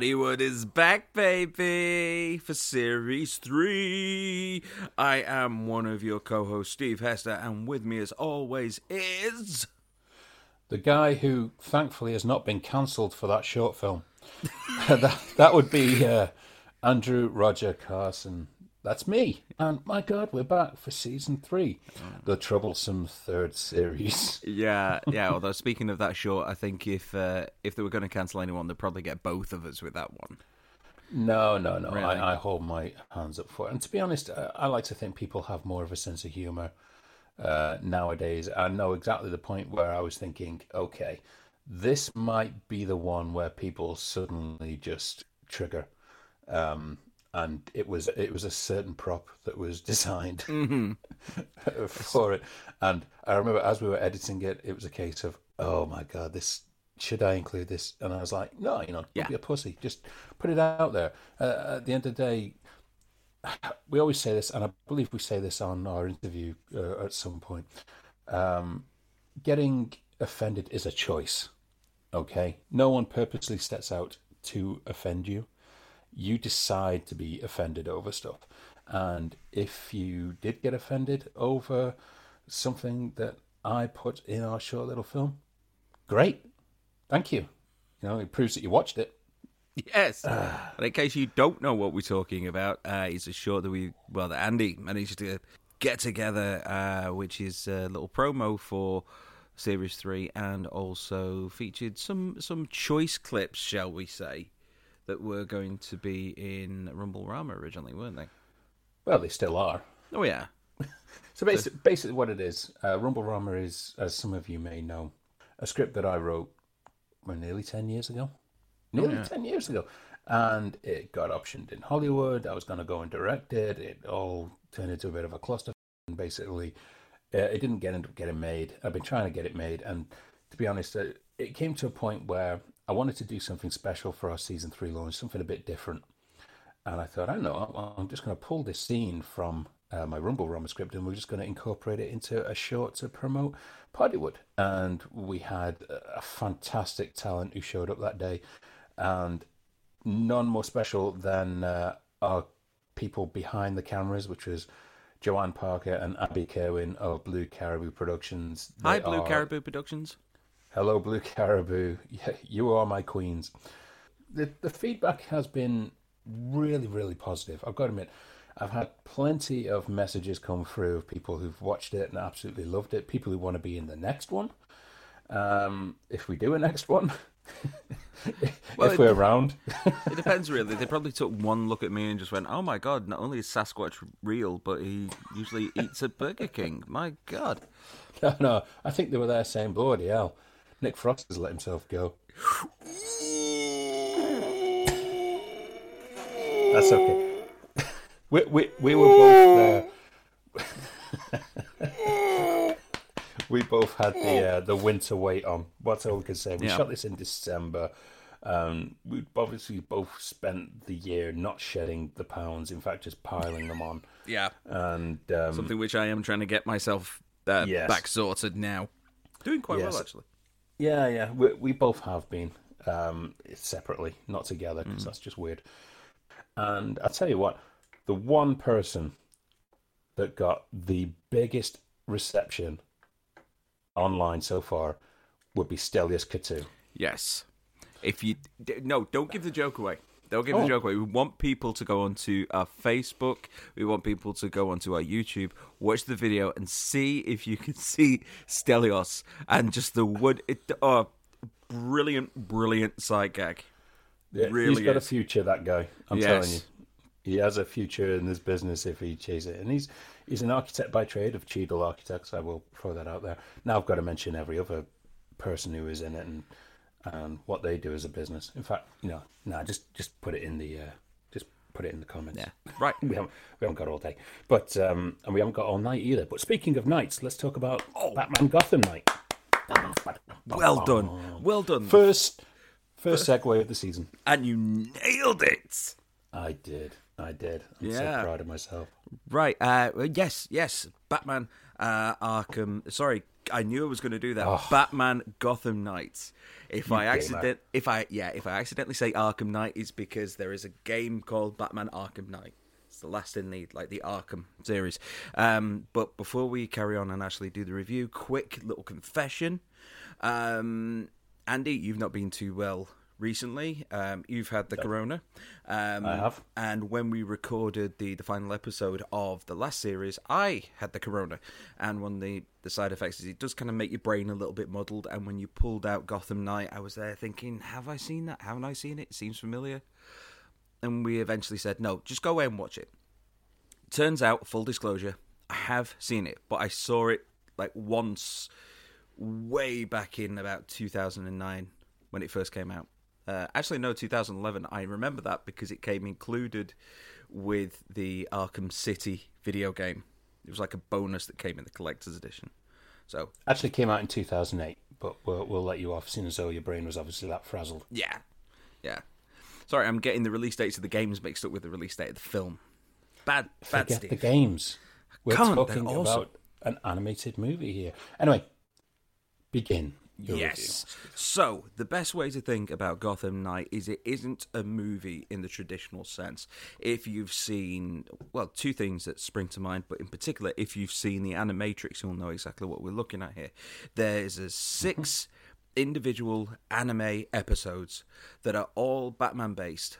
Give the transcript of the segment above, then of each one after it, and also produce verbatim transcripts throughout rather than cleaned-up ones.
Poddywood is back, baby, for series three. I am one of your co-hosts, Steve Hester, and with me as always is... the guy who thankfully has not been cancelled for that short film. that, that would be uh, Andrew Roger Carson. That's me. And my God, we're back for season three, the troublesome third series. yeah, yeah. Although speaking of that short, I think if uh, if they were going to cancel anyone, they'd probably get both of us with that one. No, no, no. Really? I, I hold my hands up for it. And to be honest, I, I like to think people have more of a sense of humour uh, nowadays. I know exactly the point where I was thinking, okay, this might be the one where people suddenly just trigger. Um And it was it was a certain prop that was designed mm-hmm. for it. And I remember as we were editing it, it was a case of, oh my God, this should I include this? And I was like, no, you know, yeah. don't be a pussy. Just put it out there. Uh, at the end of the day, we always say this, and I believe we say this on our interview uh, at some point. Um, getting offended is a choice, okay? No one purposely sets out to offend you. You decide to be offended over stuff. And if you did get offended over something that I put in our short little film, great. Thank you. You know, it proves that you watched it. Yes. Uh, and in case you don't know what we're talking about, uh, it's a short that we, well, that Andy managed to get together, uh, which is a little promo for Series three and also featured some some choice clips, shall we say, that were going to be in Rumble Rama originally, weren't they? Well, they still are. Oh, yeah. so basically, so... basically what it is, uh, Rumble Rama is, as some of you may know, a script that I wrote well, nearly ten years ago. Nearly yeah. ten years ago. And it got optioned in Hollywood. I was going to go and direct it. It all turned into a bit of a cluster. And basically, uh, it didn't get into getting made. I've been trying to get it made. And to be honest, uh, it came to a point where I wanted to do something special for our season three launch, something a bit different. And I thought, I don't know, I'm just going to pull this scene from uh, my Rumble Rama script and we're just going to incorporate it into a short to promote Poddywood. And we had a fantastic talent who showed up that day, and none more special than uh, our people behind the cameras, which was Joanne Parker and Abby Kerwin of Blue Caribou Productions. They Hi, Blue are... Caribou Productions. Hello, Blue Caribou. Yeah, you are my queens. The the feedback has been really, really positive. I've got to admit, I've had plenty of messages come through of people who've watched it and absolutely loved it, people who want to be in the next one, um, if we do a next one, well, if we're it, around. It depends, really. They probably took one look at me and just went, oh, my God, not only is Sasquatch real, but he usually eats at Burger King. My God. No, no, I think they were there saying, bloody hell. Nick Frost has let himself go. That's okay. We we we were both there. We both had the uh, the winter weight on. That's all we can say. We yeah. shot this in December. Um, we obviously both spent the year not shedding the pounds. In fact, just piling them on. Yeah. And um, something which I am trying to get myself uh, yes. back sorted now. Doing quite yes. well actually. Yeah, yeah, we, we both have been um, separately, not together, because mm. that's just weird. And I'll tell you what, the one person that got the biggest reception online so far would be Stelios Kutu. Yes. If you no, don't give the joke away. Don't give oh. the joke away. We want people to go onto our Facebook. We want people to go onto our YouTube, watch the video, and see if you can see Stelios and just the wood. It, oh, brilliant, brilliant side gag. Yeah, really he's got is. a future, that guy. I'm yes. telling you. He has a future in this business if he chases it. And he's he's an architect by trade of Cheadle Architects. I will throw that out there. Now I've got to mention every other person who is in it and... and what they do as a business. In fact, you know, nah, just just put it in the uh, just put it in the comments. Yeah, right. we haven't we haven't got all day, but um, and we haven't got all night either. But speaking of nights, let's talk about oh. Batman Gotham Knight. Well done, well done. First, first segue of the season, and you nailed it. I did, I did. I'm yeah. so proud of myself. Right. Uh, yes, yes. Batman uh, Arkham. Sorry, I knew I was going to do that. Oh. Batman Gotham Knights. If you I accident, if I yeah, if I accidentally say Arkham Knight, it's because there is a game called Batman Arkham Knight. It's the last in the like the Arkham series. Um, but before we carry on and actually do the review, quick little confession. Um, Andy, you've not been too well recently. Um, you've had the corona. Um, I have. And when we recorded the, the final episode of the last series, I had the corona. And one of the, the side effects is it does kind of make your brain a little bit muddled. And when you pulled out Gotham Knight, I was there thinking, have I seen that? Haven't I seen it? It seems familiar. And we eventually said, no, just go away and watch it. Turns out, full disclosure, I have seen it. But I saw it like once way back in about two thousand nine when it first came out. Uh, actually, no, two thousand eleven. I remember that because it came included with the Arkham City video game. It was like a bonus that came in the collector's edition. So actually came out in two thousand eight, but we'll, we'll let you off, seeing as though your brain was obviously that frazzled. Yeah, yeah. Sorry, I'm getting the release dates of the games mixed up with the release date of the film. Bad, bad. Forget Steve. The games. We're talking awesome. About an animated movie here. Anyway, begin. Your yes. Review. So, the best way to think about Gotham Knight is it isn't a movie in the traditional sense. If you've seen, well, two things that spring to mind, but in particular, if you've seen the Animatrix, you'll know exactly what we're looking at here. There's a six individual anime episodes that are all Batman-based,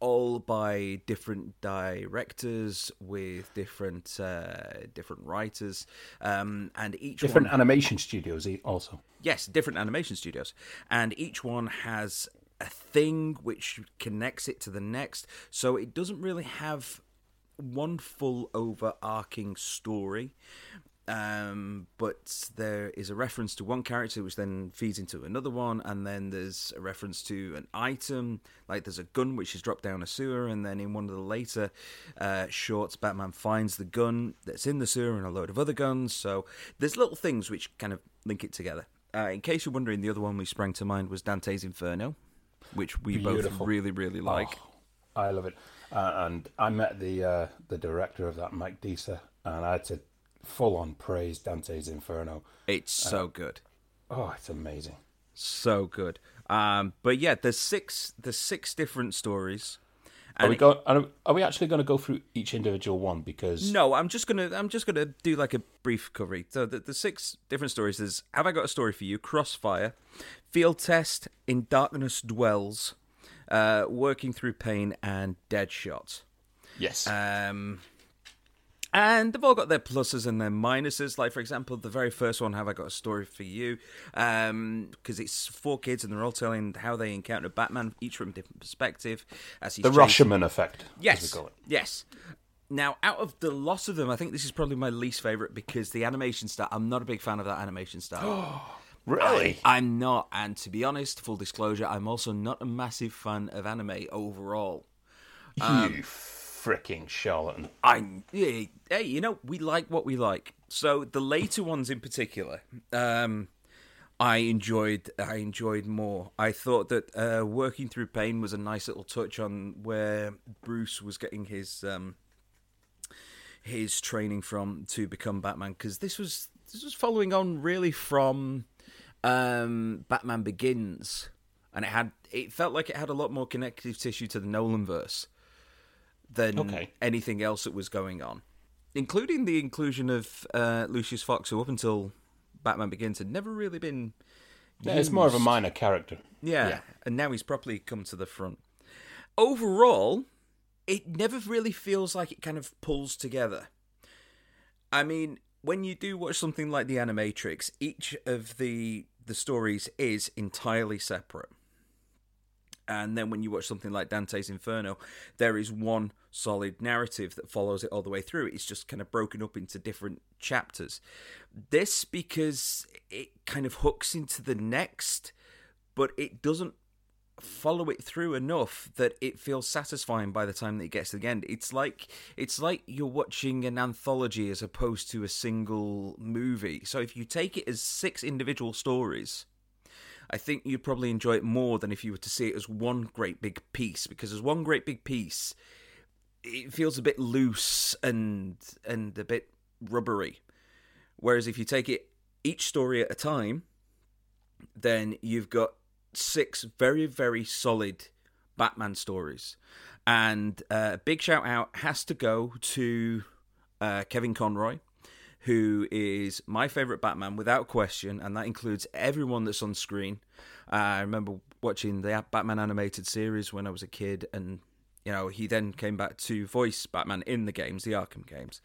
all by different directors with different uh, different writers, um, and each different one... animation studios also. Yes, different animation studios, and each one has a thing which connects it to the next, so it doesn't really have one full overarching story. Um, but there is a reference to one character which then feeds into another one, and then there's a reference to an item, like there's a gun which is dropped down a sewer, and then in one of the later uh, shorts, Batman finds the gun that's in the sewer and a load of other guns, so there's little things which kind of link it together. Uh, in case you're wondering, the other one we sprang to mind was Dante's Inferno, which we Beautiful. both really, really like. Oh, I love it. Uh, and I met the uh, the director of that, Mike Deesa, and I had to full-on praise Dante's Inferno. It's uh, so good. Oh, it's amazing. So good. Um, but yeah, there's six. There's six different stories. And are we going? Are, are we actually going to go through each individual one? Because no, I'm just gonna. I'm just gonna do like a brief coverage. So the, the six different stories is: Have I Got a Story for You? Crossfire, Field Test, In Darkness Dwells, uh, Working Through Pain, and Deadshot. Yes. Um. And they've all got their pluses and their minuses. Like, for example, the very first one, Have I Got a Story for You? Because um, it's four kids and they're all telling how they encounter Batman, each from a different perspective. As he's the chasing... Rashomon effect, yes, as we call it. Yes. Now, out of the lot of them, I think this is probably my least favourite because the animation style, I'm not a big fan of that animation style. Really? I, I'm not. And to be honest, full disclosure, I'm also not a massive fan of anime overall. Um, you freaking charlatan. I, hey, you know, we like what we like. So the later ones in particular, um, I enjoyed I enjoyed more. I thought that uh, Working Through Pain was a nice little touch on where Bruce was getting his um, his training from to become Batman, because this was, this was following on really from um, Batman Begins, and it had it felt like it had a lot more connective tissue to the Nolanverse than okay. anything else that was going on, including the inclusion of uh, Lucius Fox, who up until Batman Begins had never really been used. Yeah, it's more of a minor character. Yeah, yeah, and now he's properly come to the front. Overall, it never really feels like it kind of pulls together. I mean, when you do watch something like The Animatrix, each of the the stories is entirely separate. And then when you watch something like Dante's Inferno, there is one solid narrative that follows it all the way through. It's just kind of broken up into different chapters. This, because it kind of hooks into the next, but it doesn't follow it through enough that it feels satisfying by the time that it gets to the end. It's like it's like you're watching an anthology as opposed to a single movie. So if you take it as six individual stories, I think you'd probably enjoy it more than if you were to see it as one great big piece, because as one great big piece, it feels a bit loose and and a bit rubbery. Whereas if you take it each story at a time, then you've got six very, very solid Batman stories. And a uh, big shout out has to go to uh, Kevin Conroy, who is my favourite Batman without question, and that includes everyone that's on screen. Uh, I remember watching the Batman animated series when I was a kid, and you know he then came back to voice Batman in the games, the Arkham games.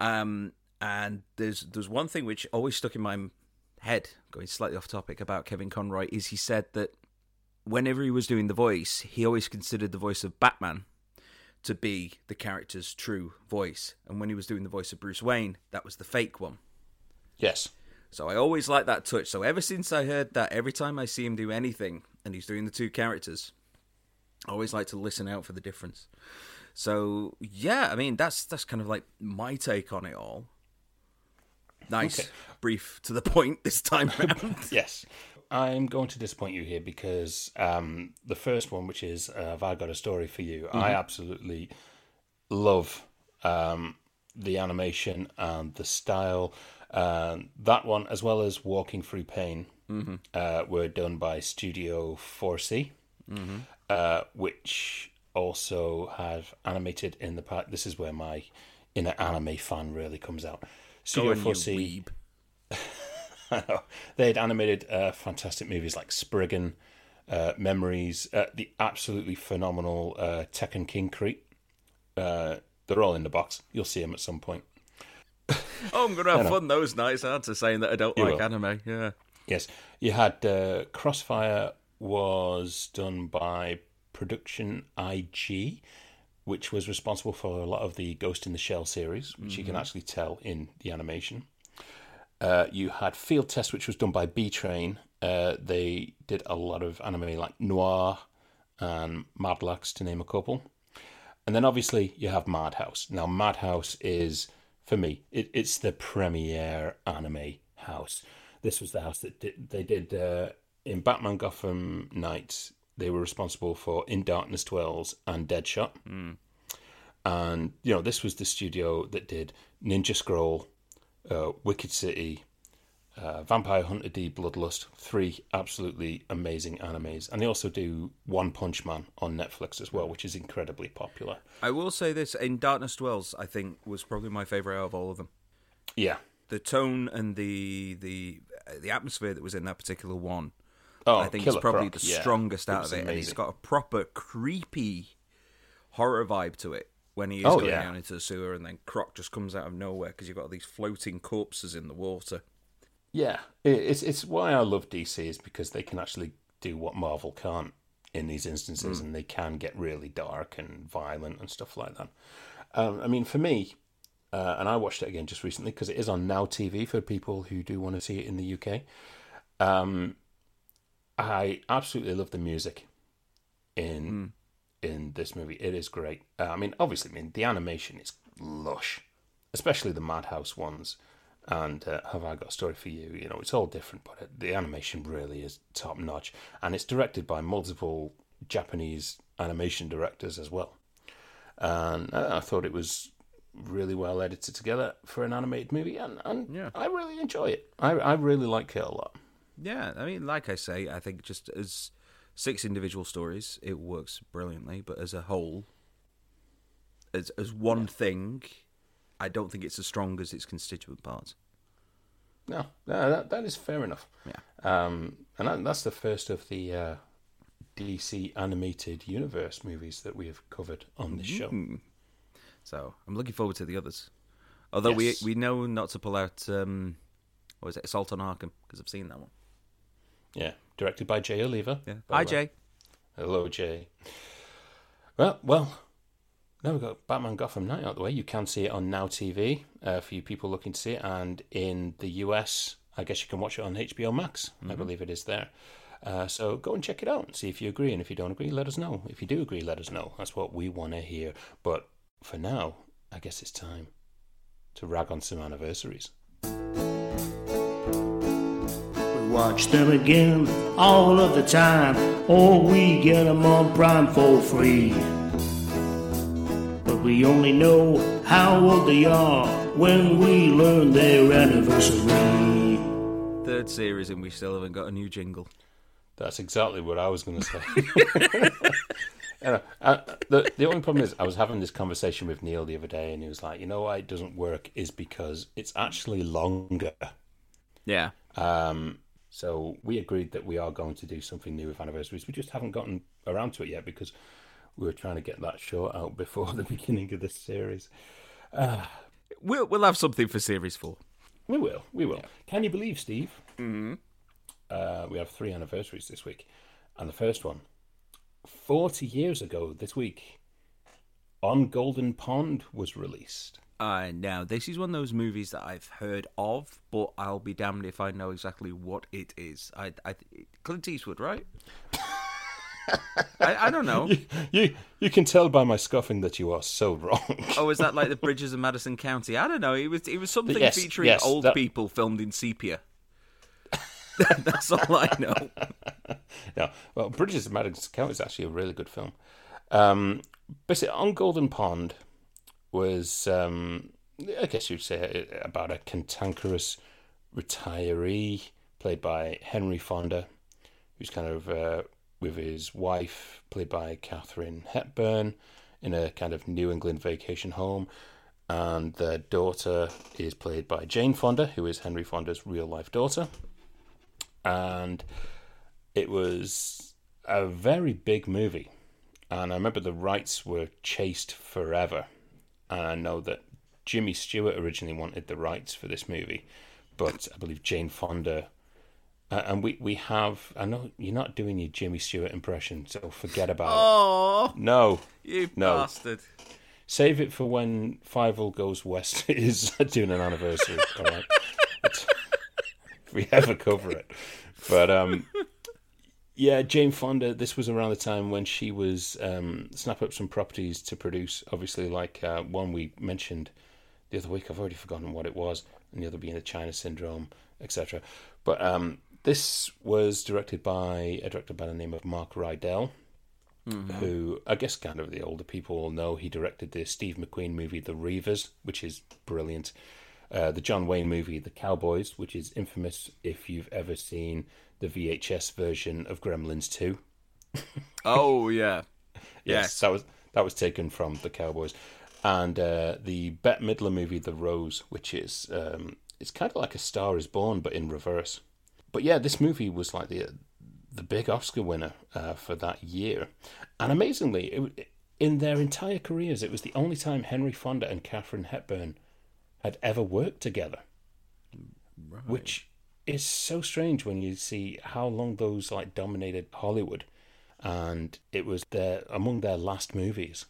Um, and there's there's one thing which always stuck in my head, going slightly off topic, about Kevin Conroy, is he said that whenever he was doing the voice, he always considered the voice of Batman to be the character's true voice. And when he was doing the voice of Bruce Wayne, that was the fake one. Yes. So I always like that touch. So ever since I heard that, every time I see him do anything and he's doing the two characters, I always like to listen out for the difference. So, yeah, I mean, that's that's kind of like my take on it all. Nice. Okay. Brief to the point this time around. Yes. I'm going to disappoint you here because um, the first one, which is uh, Have I Got a Story for You? Mm-hmm. I absolutely love um, the animation and the style. Uh, that one, as well as Working Through Pain, mm-hmm. uh, were done by Studio four C, mm-hmm. uh, which also have animated in the past. This is where my inner anime fan really comes out. Studio four C. They'd animated uh, fantastic movies like Spriggan, uh, Memories, uh, the absolutely phenomenal uh, Tekken King Crete. Uh, they're all in the box. You'll see them at some point. Oh, I'm going to have fun those nights, aren't I, saying that I don't you like will. Anime. Yeah. Yes. You had uh, Crossfire was done by Production I G, which was responsible for a lot of the Ghost in the Shell series, which mm-hmm. you can actually tell in the animation. Uh, you had Field Test, which was done by B-Train. Uh, they did a lot of anime like Noir and Madlax, to name a couple. And then obviously you have Madhouse. Now Madhouse is, for me, it, it's the premier anime house. This was the house that did, they did uh, in Batman Gotham Knights. They were responsible for In Darkness Dwells and Deadshot. Mm. And, you know, this was the studio that did Ninja Scroll, Uh, Wicked City, uh, Vampire Hunter D Bloodlust, three absolutely amazing animes. And they also do One Punch Man on Netflix as well, which is incredibly popular. I will say this, In Darkness Dwells, I think, was probably my favourite out of all of them. Yeah. The tone and the the uh, the atmosphere that was in that particular one, oh, I think it's probably Croc. the yeah. strongest out it of it. Amazing. And it's got a proper creepy horror vibe to it. When he is oh, going yeah. down into the sewer and then Croc just comes out of nowhere because you've got all these floating corpses in the water. Yeah, it's it's why I love D C is because they can actually do what Marvel can't in these instances, mm. and they can get really dark and violent and stuff like that. Um, I mean, for me, uh, and I watched it again just recently because it is on Now T V for people who do want to see it in the U K. Um, I absolutely love the music in... Mm. in this movie. It is great. Uh, I mean, obviously, I mean, the animation is lush, especially the Madhouse ones. And uh, Have I Got a Story for You? You know, it's all different, but it, the animation really is top notch. And it's directed by multiple Japanese animation directors as well. And I, I thought it was really well edited together for an animated movie. And, and yeah. I really enjoy it. I, I really like it a lot. Yeah, I mean, like I say, I think just as... six individual stories, it works brilliantly, but as a whole, as as one thing, I don't think it's as strong as its constituent parts. No, no that that is fair enough. Yeah, um, and that, that's the first of the uh, D C animated universe movies that we have covered on this mm-hmm. show. So I'm looking forward to the others. Although yes. we we know not to pull out um, what was it, Assault on Arkham, because I've seen that one. Yeah. Directed by Jay Oliver. Yeah. Hi, Jay. Hello, Jay. Well, well, now we've got Batman Gotham Knight out of the way. You can see it on Now T V uh, for you people looking to see it. And in the U S, I guess you can watch it on H B O Max. Mm-hmm. I believe it is there. Uh, so go and check it out and see if you agree. And if you don't agree, let us know. If you do agree, let us know. That's what we want to hear. But for now, I guess it's time to rag on some anniversaries. Watch them again all of the time, or we get them on Prime for free. But we only know how old they are when we learn their anniversary. third series and we still haven't got a new jingle. That's exactly what I was going to say. I, I, the, the only problem is I was having this conversation with Neil the other day and he was like, you know why it doesn't work is because it's actually longer. Yeah. Um. So we agreed that we are going to do something new with anniversaries. We just haven't gotten around to it yet because we were trying to get that short out before the beginning of this series. Uh, we'll, we'll have something for series four. We will. We will. Yeah. Can you believe, Steve? Mm-hmm. Uh, we have three anniversaries this week. And the first one, forty years ago this week, On Golden Pond was released. Uh, now, this is one of those movies that I've heard of, but I'll be damned if I know exactly what it is. I, I, Clint Eastwood, right? I, I don't know. You, you you can tell by my scoffing that you are so wrong. Oh, is that like the bridges of Madison County? I don't know. It was, it was something yes, featuring yes, old that... people filmed in sepia. That's all I know. No, well, Bridges of Madison County is actually a really good film. Um, basically, On Golden Pond was, um, I guess you'd say, about a cantankerous retiree played by Henry Fonda, who's kind of uh, with his wife, played by Katharine Hepburn, in a kind of New England vacation home. And their daughter is played by Jane Fonda, who is Henry Fonda's real-life daughter. And it was a very big movie. And I remember the rights were chased forever. And I know that Jimmy Stewart originally wanted the rights for this movie. But I believe Jane Fonda... Uh, and we, we have... I know you're not doing your Jimmy Stewart impression, so forget about oh, it. Oh! No. You no. bastard. Save it for when Fievel Goes West is doing an anniversary. All right. We ever cover it, but um, yeah, Jane Fonda. This was around the time when she was um, snap up some properties to produce. Obviously, like uh, one we mentioned the other week. I've already forgotten what it was, and the other being the China Syndrome, et cetera. But um, this was directed by a director by the name of Mark Rydell, mm-hmm. who I guess kind of the older people will know. He directed the Steve McQueen movie The Reavers, which is brilliant. Uh, the John Wayne movie, The Cowboys, which is infamous if you've ever seen the V H S version of Gremlins two. Oh, yeah. yes, yes, that was that was taken from The Cowboys. And uh, the Bette Midler movie, The Rose, which is um, it's kind of like A Star is Born, but in reverse. But yeah, this movie was like the the big Oscar winner uh, for that year. And amazingly, it, in their entire careers, it was the only time Henry Fonda and Katharine Hepburn had ever worked together, right. Which is so strange when you see how long those like dominated Hollywood, and it was their among their last movies,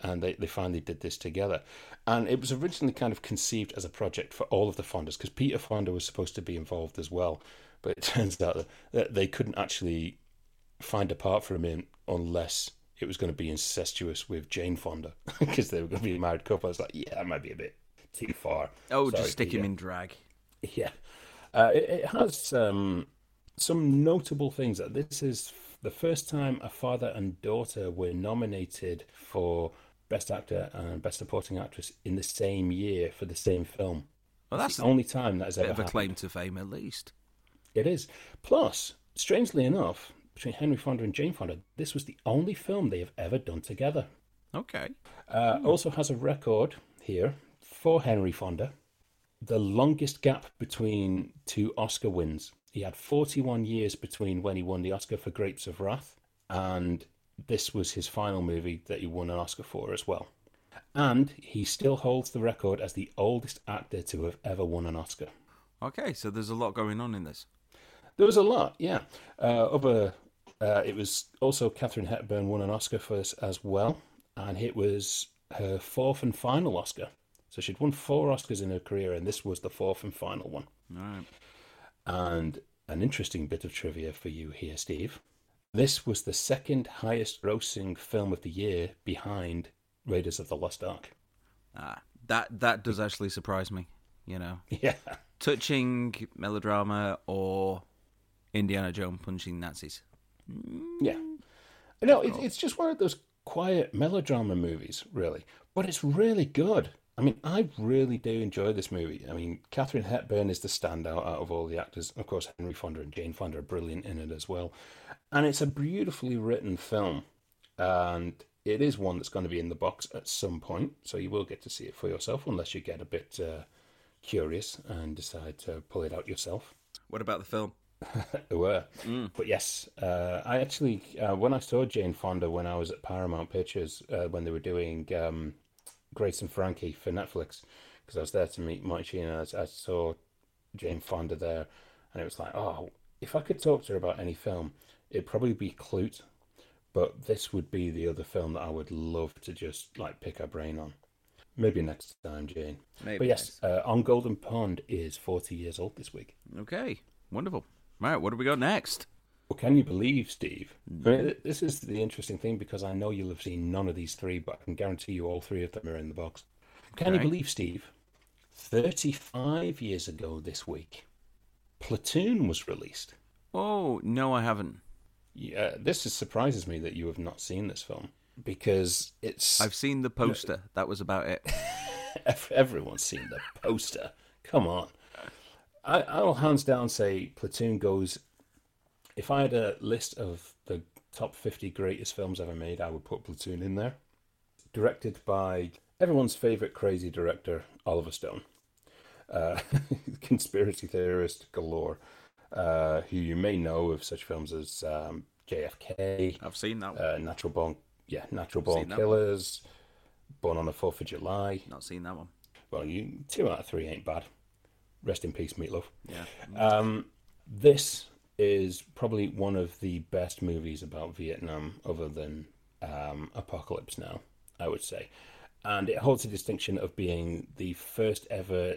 and they, they finally did this together, and it was originally kind of conceived as a project for all of the Fondas because Peter Fonda was supposed to be involved as well, but it turns out that they couldn't actually find a part for him in unless it was going to be incestuous with Jane Fonda because they were going to be a married couple. I was like, yeah, that might be a bit too far. Oh, Sorry, just stick him yeah. in drag. Yeah. Uh, it, it has um, some notable things. This is the first time a father and daughter were nominated for Best Actor and Best Supporting Actress in the same year for the same film. Well, that's, that's the only time that has ever happened. Bit of a claim to fame, at least. It is. Plus, strangely enough, between Henry Fonda and Jane Fonda, this was the only film they have ever done together. Okay. Uh, hmm. Also has a record here for Henry Fonda, the longest gap between two Oscar wins. He had forty-one years between when he won the Oscar for Grapes of Wrath, and this was his final movie that he won an Oscar for as well. And he still holds the record as the oldest actor to have ever won an Oscar. Okay, so there's a lot going on in this. There was a lot, yeah. Uh, other, uh, it was also Katharine Hepburn won an Oscar for this as well, and it was her fourth and final Oscar. So she'd won four Oscars in her career, and this was the fourth and final one. All right. And an interesting bit of trivia for you here, Steve. This was the second highest grossing film of the year behind Raiders of the Lost Ark. Ah, that, that does actually surprise me, you know. Yeah. Touching melodrama or Indiana Jones punching Nazis. Yeah. No, it, it's just one of those quiet melodrama movies, really. But it's really good. I mean, I really do enjoy this movie. I mean, Katharine Hepburn is the standout out of all the actors. Of course, Henry Fonda and Jane Fonda are brilliant in it as well. And it's a beautifully written film. And it is one that's going to be in the box at some point. So you will get to see it for yourself, unless you get a bit uh, curious and decide to pull it out yourself. What about the film? There were. Mm. But yes, uh, I actually, uh, when I saw Jane Fonda when I was at Paramount Pictures, uh, when they were doing... Um, Grace and Frankie for Netflix, because I was there to meet Mike Sheen, and I, I saw Jane Fonda there, and it was like, oh, if I could talk to her about any film, it'd probably be Clute, but this would be the other film that I would love to just like pick her brain on. Maybe next time, Jane. Maybe. But yes, uh, On Golden Pond is forty years old this week. Okay, wonderful. All right, what do we got next? Well, can you believe, Steve? I mean, this is the interesting thing, because I know you'll have seen none of these three, but I can guarantee you all three of them are in the box. Can okay. you believe, Steve? thirty-five years ago this week, Platoon was released. Oh, no, I haven't. Yeah, this is, surprises me that you have not seen this film, because it's... I've seen the poster. That was about it. Everyone's seen the poster. Come on. I, I'll hands down say Platoon goes... If I had a list of the top fifty greatest films ever made, I would put Platoon in there. Directed by everyone's favourite crazy director, Oliver Stone. Uh, conspiracy theorist galore, uh, who you may know of such films as um, J F K. I've seen that one. Uh, Natural Born, yeah, Natural Born Killers. Born on the fourth of July. Not seen that one. Well, you two out of three ain't bad. Rest in peace, Meatloaf. Yeah. Um, this... is probably one of the best movies about Vietnam other than um, Apocalypse Now, I would say. And it holds the distinction of being the first ever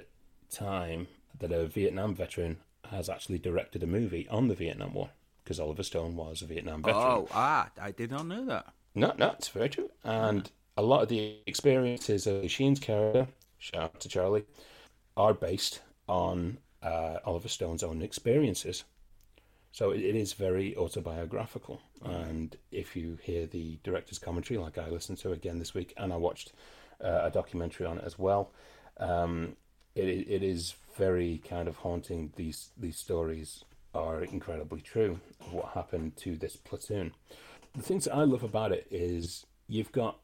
time that a Vietnam veteran has actually directed a movie on the Vietnam War, because Oliver Stone was a Vietnam veteran. Oh, ah, I did not know that. No, no, it's very true. And a lot of the experiences of Sheen's character, shout out to Charlie, are based on uh, Oliver Stone's own experiences. So it is very autobiographical. And if you hear the director's commentary, like I listened to again this week, and I watched uh, a documentary on it as well, um, it, it is very kind of haunting. These these stories are incredibly true of what happened to this platoon. The things that I love about it is you've got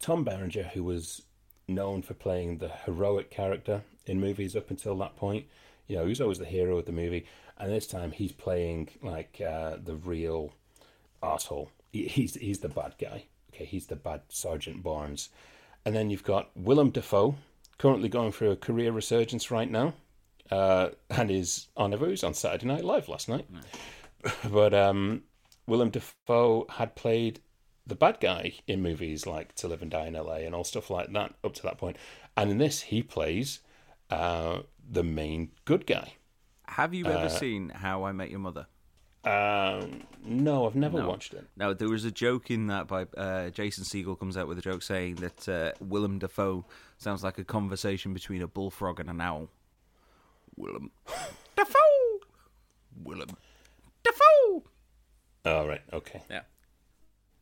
Tom Berenger, who was known for playing the heroic character in movies up until that point. You know, he was always the hero of the movie. And this time he's playing, like, uh, the real arsehole. He, he's he's the bad guy. Okay, he's the bad Sergeant Barnes. And then you've got Willem Dafoe, currently going through a career resurgence right now, uh, and is on, he was on Saturday Night Live last night. No. But um, Willem Dafoe had played the bad guy in movies like To Live and Die in L A and all stuff like that up to that point. And in this, he plays uh, the main good guy. Have you ever uh, seen How I Met Your Mother? Um, no, I've never no. watched it. No, there was a joke in that by uh, Jason Segel comes out with a joke saying that uh, Willem Dafoe sounds like a conversation between a bullfrog and an owl. Willem Dafoe! Willem Dafoe! Oh, right, okay. Yeah.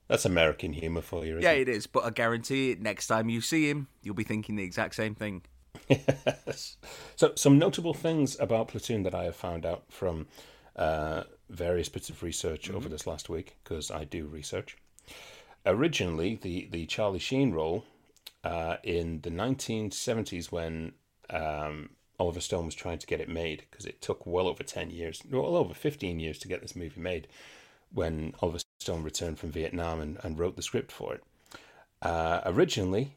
That's American humour for you, isn't yeah, it? Yeah, it is, but I guarantee it, next time you see him, you'll be thinking the exact same thing. Yes. So some notable things about Platoon that I have found out from uh, various bits of research mm-hmm. over this last week, because I do research. Originally, the, the Charlie Sheen role uh, in the nineteen seventies when um, Oliver Stone was trying to get it made, because it took well over ten years, well over fifteen years to get this movie made, when Oliver Stone returned from Vietnam and, and wrote the script for it. Uh, originally,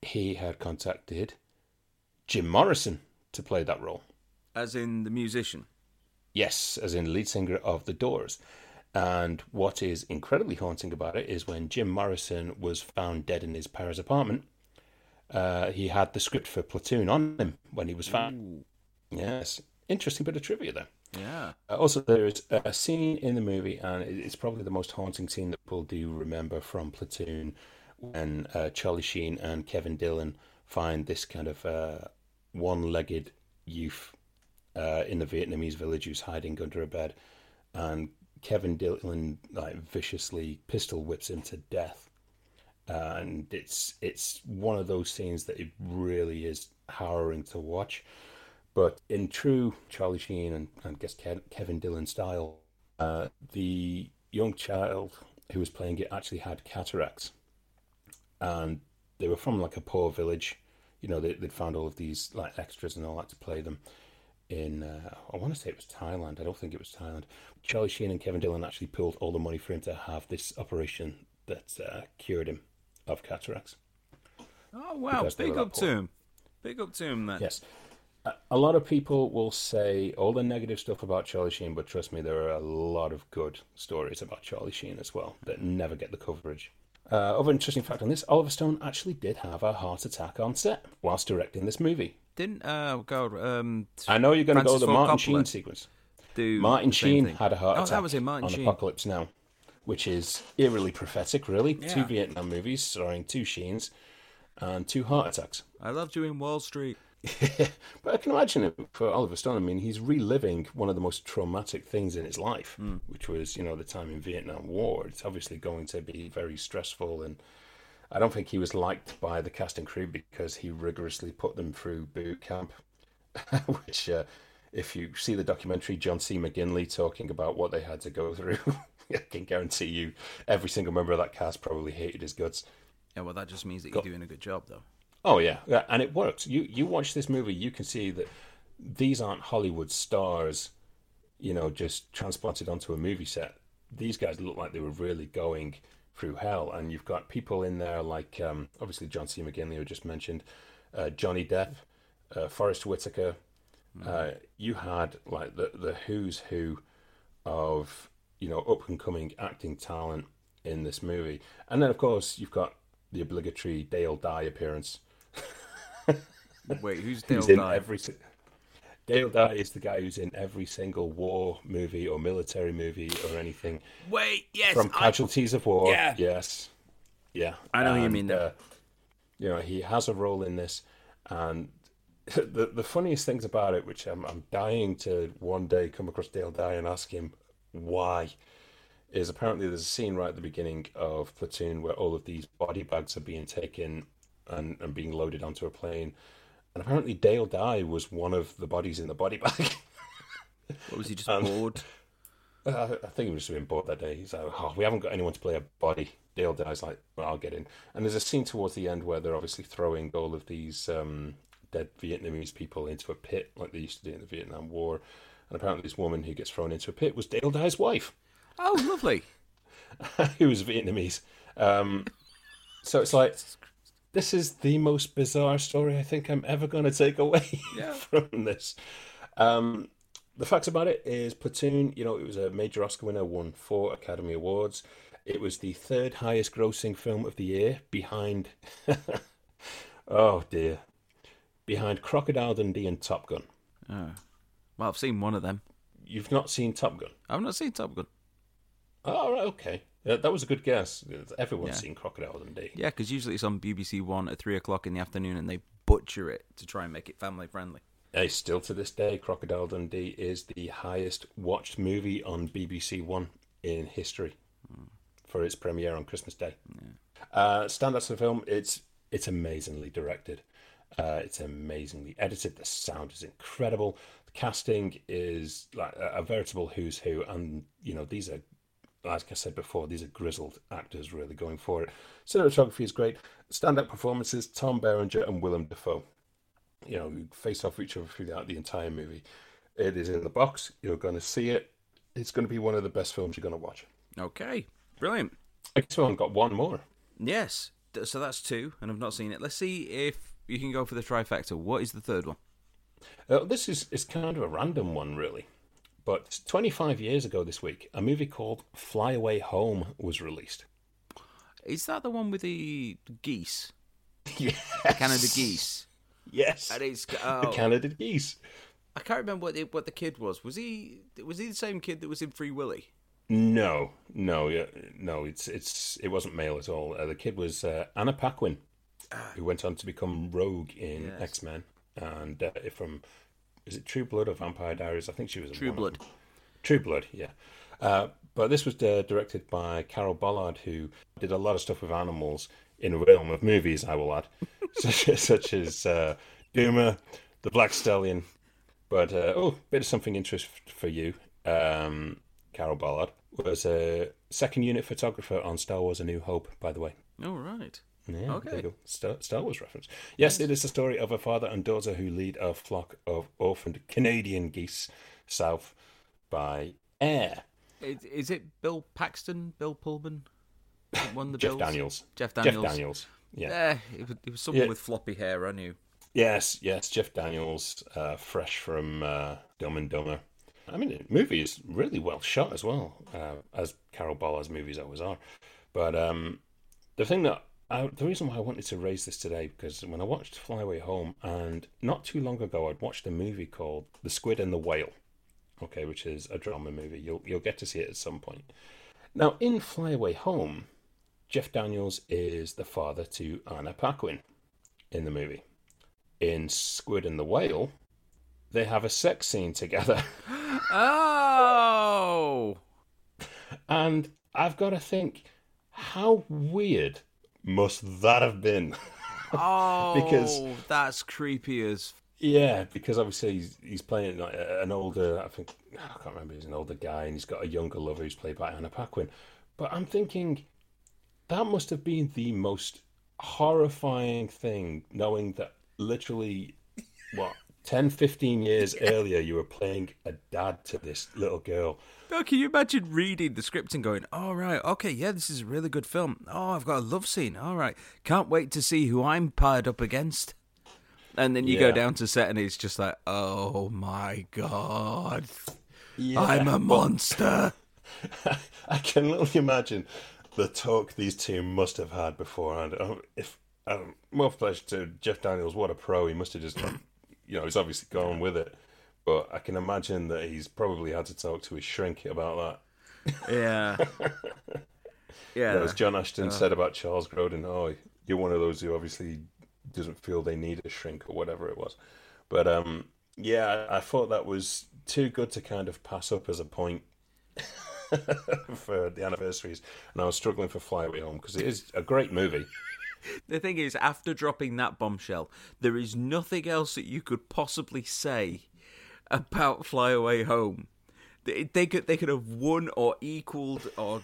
he had contacted Jim Morrison to play that role. As in the musician? Yes, as in lead singer of The Doors. And what is incredibly haunting about it is when Jim Morrison was found dead in his Paris apartment, uh, he had the script for Platoon on him when he was found. Ooh. Yes, interesting bit of trivia there. Yeah. Uh, also, there is a scene in the movie, and it's probably the most haunting scene that people do remember from Platoon, when uh, Charlie Sheen and Kevin Dillon find this kind of... Uh, one-legged youth uh, in the Vietnamese village who's hiding under a bed, and Kevin Dillon like viciously pistol whips him to death, Uh, and it's it's one of those scenes that it really is harrowing to watch. But in true Charlie Sheen and I guess Ke- Kevin Dillon style, uh, the young child who was playing it actually had cataracts. And they were from like a poor village. You know, they, they'd found all of these like extras and all that to play them in, uh, I want to say it was Thailand. I don't think it was Thailand. Charlie Sheen and Kevin Dillon actually pulled all the money for him to have this operation that uh, cured him of cataracts. Oh, wow. Big up to him. Big up to him then. Yes. A, a lot of people will say all the negative stuff about Charlie Sheen, but trust me, there are a lot of good stories about Charlie Sheen as well that never get the coverage. Uh, other interesting fact on this, Oliver Stone actually did have a heart attack on set whilst directing this movie. Didn't, uh, God, um... I know you're going to go to the Martin Coppola Sheen sequence. Do Martin Sheen thing. had a heart oh, attack that was it, Martin on Sheen. Apocalypse Now, which is eerily prophetic, really. Yeah. Two Vietnam movies starring two Sheens and two heart attacks. I loved you in Wall Street. But I can imagine it for Oliver Stone. I mean, he's reliving one of the most traumatic things in his life, mm. which was, you know, the time in Vietnam War. It's obviously going to be very stressful, and I don't think he was liked by the cast and crew because he rigorously put them through boot camp, which uh, if you see the documentary, John C. McGinley talking about what they had to go through, I can guarantee you every single member of that cast probably hated his guts. Yeah, well, that just means that you're doing a good job, though. Oh, yeah. yeah, and it works. You you watch this movie, you can see that these aren't Hollywood stars, you know, just transplanted onto a movie set. These guys look like they were really going through hell, and you've got people in there like, um, obviously, John C. McGinley, who just mentioned, uh, Johnny Depp, uh, Forrest Whitaker. Mm-hmm. Uh, you had, like, the, the who's who of, you know, up-and-coming acting talent in this movie. And then, of course, you've got the obligatory Dale Dye appearance. Wait, who's Dale Dye? Every... Dale Dye is the guy who's in every single war movie or military movie or anything. Wait, yes. From I... Casualties of War. Yeah. Yes. Yeah. I know and, you mean that. Uh, you know, he has a role in this. And the the funniest things about it, which I'm, I'm dying to one day come across Dale Dye and ask him why, is apparently there's a scene right at the beginning of Platoon where all of these body bags are being taken and, and being loaded onto a plane. And apparently Dale Dye was one of the bodies in the body bag. What, was he just um, bored? Uh, I think he was just being bored that day. He's like, oh, we haven't got anyone to play a body. Dale Dye's like, well, I'll get in. And there's a scene towards the end where they're obviously throwing all of these um, dead Vietnamese people into a pit like they used to do in the Vietnam War. And apparently this woman who gets thrown into a pit was Dale Dye's wife. Oh, lovely. He was Vietnamese. Um, so it's like, this is the most bizarre story I think I'm ever going to take away yeah. from this. Um, the facts about it is Platoon, you know, it was a major Oscar winner, won four Academy Awards. It was the third highest grossing film of the year behind, oh dear, behind Crocodile Dundee and Top Gun. Oh. Well, I've seen one of them. You've not seen Top Gun? I've not seen Top Gun. Oh, right, okay. That was a good guess. Everyone's yeah. seen Crocodile Dundee. Yeah, because usually it's on B B C One at three o'clock in the afternoon and they butcher it to try and make it family-friendly. Hey, still to this day, Crocodile Dundee is the highest-watched movie on B B C One in history mm. for its premiere on Christmas Day. Yeah. Uh, standouts of the film, it's it's amazingly directed. Uh, it's amazingly edited. The sound is incredible. The casting is like a veritable who's who, and, you know, these are, like I said before, these are grizzled actors really going for it. Cinematography is great. Standout performances, Tom Berenger and Willem Dafoe. You know, face off each other throughout the entire movie. It is in the box. You're going to see it. It's going to be one of the best films you're going to watch. Okay, brilliant. I guess I've got one more. Yes, so that's two, and I've not seen it. Let's see if you can go for the trifecta. What is the third one? Uh, this is, is kind of a random one, really. But twenty-five years ago this week, a movie called Fly Away Home was released. Is that the one with the geese? Yes. The Canada geese? Yes. And it's, oh, the Canada geese. I can't remember what the, what the kid was. Was he was he the same kid that was in Free Willy? No. No, no. It's it's it wasn't male at all. Uh, the kid was uh, Anna Paquin, who went on to become Rogue in yes. X-Men. And uh, from... Is it True Blood or Vampire Diaries? I think she was in True Blood. True Blood, yeah. Uh, but this was uh, directed by Carol Bollard, who did a lot of stuff with animals, in the realm of movies, I will add, such, such as uh, Duma, The Black Stallion, but uh, oh, bit of something interesting for you. Um, Carol Ballard was a second unit photographer on Star Wars: A New Hope, by the way. Oh, right. Yeah, okay. There you go. Star, Star Wars reference. Yes, nice. It is the story of a father and daughter who lead a flock of orphaned Canadian geese south by air. Is, is it Bill Paxton, Bill Pullman? Won the Jeff Bills? Daniels. Jeff Daniels. Jeff Daniels. Yeah. Uh, it, was, it was someone yeah. with floppy hair, I knew. Yes, yes, Jeff Daniels, uh, fresh from uh, Dumb and Dumber. I mean, the movie is really well shot as well, uh, as Carol Ballard's movies always are. But um, the thing that I, the reason why I wanted to raise this today, because when I watched Fly Away Home, and not too long ago, I'd watched a movie called The Squid and the Whale, okay, which is a drama movie. You'll you'll get to see it at some point. Now, in Fly Away Home, Jeff Daniels is the father to Anna Paquin in the movie. In Squid and the Whale, they have a sex scene together. Oh! And I've got to think, how weird must that have been? Oh, because that's creepy as... Yeah, because obviously he's, he's playing like an older, I think, I can't remember, he's an older guy, and he's got a younger lover who's played by Anna Paquin. But I'm thinking, that must have been the most horrifying thing, knowing that literally, what, ten, fifteen years yeah. earlier, you were playing a dad to this little girl. Oh, can you imagine reading the script and going, all right, okay, yeah, this is a really good film. Oh, I've got a love scene. All right, can't wait to see who I'm paired up against. And then you yeah. go down to set and it's just like, oh my God, yeah, I'm a monster. I can only imagine the talk these two must have had beforehand. Oh, if, um, more pleasure to Jeff Daniels, what a pro. He must have just, you know, he's obviously gone with it. But I can imagine that he's probably had to talk to his shrink about that. Yeah. yeah. You know, as John Ashton oh. said about Charles Grodin, oh, you're one of those who obviously doesn't feel they need a shrink or whatever it was. But um yeah I thought that was too good to kind of pass up as a point for the anniversaries, and I was struggling for Fly Away Home because it is a great movie. The thing is, after dropping that bombshell, there is nothing else that you could possibly say about Fly Away Home. They, they could they could have won or equaled or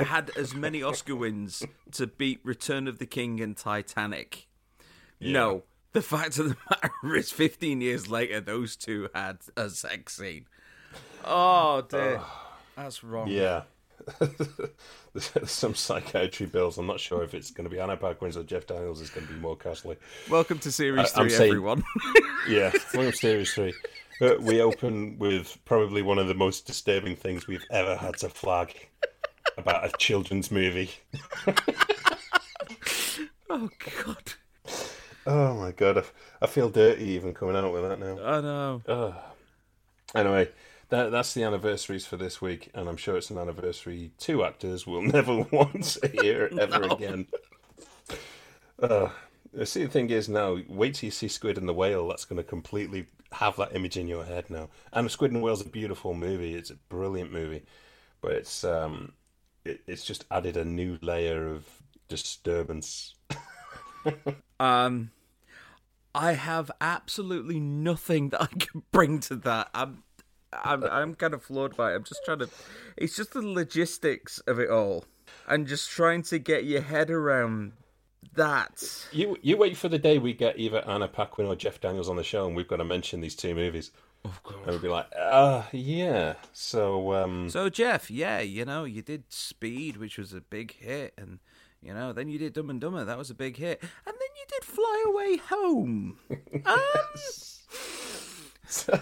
had as many Oscar wins to beat Return of the King and Titanic. Yeah. No, the fact of the matter is, fifteen years later, those two had a sex scene. Oh, dear. Oh, that's wrong. Yeah. There's some psychiatry bills. I'm not sure if it's going to be Anna Paquin or Jeff Daniels is going to be more costly. Welcome to Series I- three, saying, everyone. Yeah, welcome to Series three. Uh, we open with probably one of the most disturbing things we've ever had to flag about a children's movie. Oh, God. Oh my God, I, f- I feel dirty even coming out with that now. I know. Oh. Anyway, that that's the anniversaries for this week, and I'm sure it's an anniversary two actors will never want to hear ever no. again. Uh, see, the thing is now, wait till you see Squid and the Whale, that's going to completely have that image in your head now. And Squid and the Whale's a beautiful movie, it's a brilliant movie, but it's um, it, it's just added a new layer of disturbance. um, I have absolutely nothing that I can bring to that. I'm, I'm, I'm kind of floored by it. I'm just trying to. It's just the logistics of it all, and just trying to get your head around that. You, you wait for the day we get either Anna Paquin or Jeff Daniels on the show, and we've got to mention these two movies. Of course. And we'll be like, ah, uh, yeah. So, um, so Jeff, yeah, you know, you did Speed, which was a big hit, and. You know, then you did Dumb and Dumber. That was a big hit. And then you did Fly Away Home. Um... so...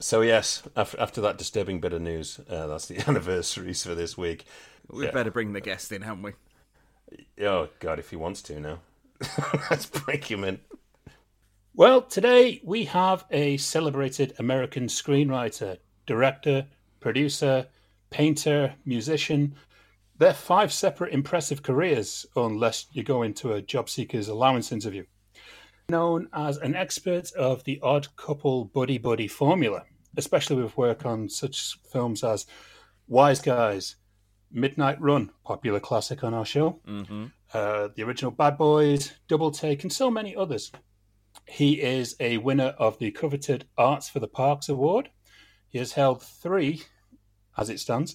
so, yes, after that disturbing bit of news, uh, that's the anniversaries for this week. We'd yeah. better bring the guest in, haven't we? Oh, God, if he wants to now. Let's break him in. Well, today we have a celebrated American screenwriter, director, producer, painter, musician. They're five separate impressive careers, unless you go into a job seeker's allowance interview. Known as an expert of the odd couple buddy-buddy formula, especially with work on such films as Wise Guys, Midnight Run, popular classic on our show, mm-hmm. uh, the original Bad Boys, Double Take, and so many others. He is a winner of the coveted Arts for the Parks Award. He has held three, as it stands,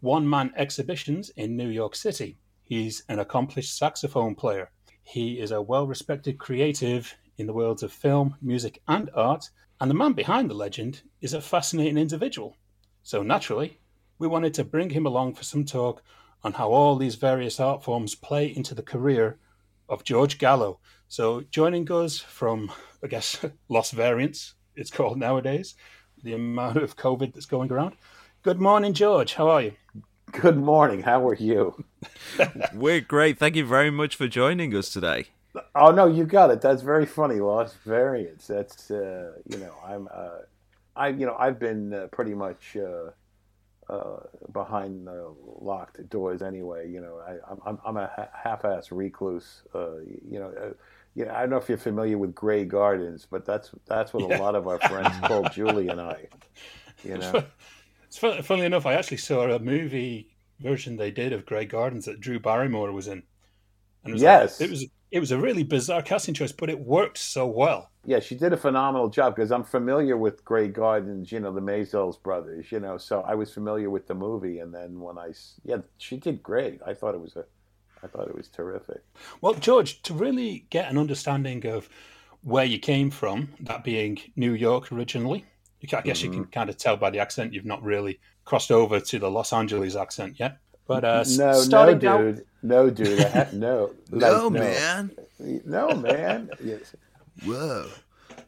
one-man exhibitions in New York City. He's an accomplished saxophone player. He is a well-respected creative in the worlds of film, music, and art, and the man behind the legend is a fascinating individual. So naturally, we wanted to bring him along for some talk on how all these various art forms play into the career of George Gallo. So joining us from, I guess, Lost Variants, it's called nowadays, the amount of COVID that's going around. Good morning, George. How are you? Good morning. How are you? We're great. Thank you very much for joining us today. Oh, no, you got it. That's very funny, Lost Variants. That's, uh, you know, I'm, uh, I, you know, I've been uh, pretty much... Uh, Uh, behind the locked doors anyway. You know, I, I'm I'm a ha- half-ass recluse. Uh, you know, uh, you know, I don't know if you're familiar with Grey Gardens, but that's that's what yeah. a lot of our friends called Julie and I. You know, it's fun, funnily enough, I actually saw a movie version they did of Grey Gardens that Drew Barrymore was in. And it was yes, like, it was it was a really bizarre casting choice, but it worked so well. Yeah, she did a phenomenal job because I'm familiar with Grey Gardens, you know, the Maisels brothers, you know, so I was familiar with the movie. And then when I, yeah, she did great. I thought it was a, I thought it was terrific. Well, George, to really get an understanding of where you came from, that being New York originally, I guess mm-hmm. you can kind of tell by the accent, you've not really crossed over to the Los Angeles accent yet. But uh, no, no, dude, out... no, dude, I have, no, like, no, no, man, no, man. Yes. Whoa!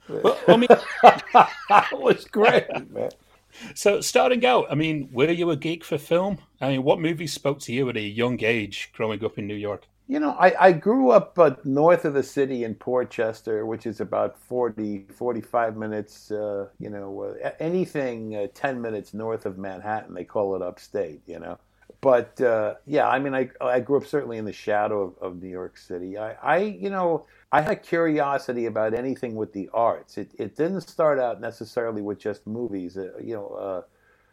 Well, I mean, that was great, man. So, starting out, I mean, were you a geek for film? I mean, what movies spoke to you at a young age, growing up in New York? You know, I, I grew up uh, north of the city in Port Chester, which is about forty, forty-five minutes. Uh, you know, uh, anything uh, ten minutes north of Manhattan, they call it upstate. You know. But, uh, yeah, I mean, I I grew up certainly in the shadow of, of New York City. I, I, you know, I had curiosity about anything with the arts. It it didn't start out necessarily with just movies. Uh, you know, uh,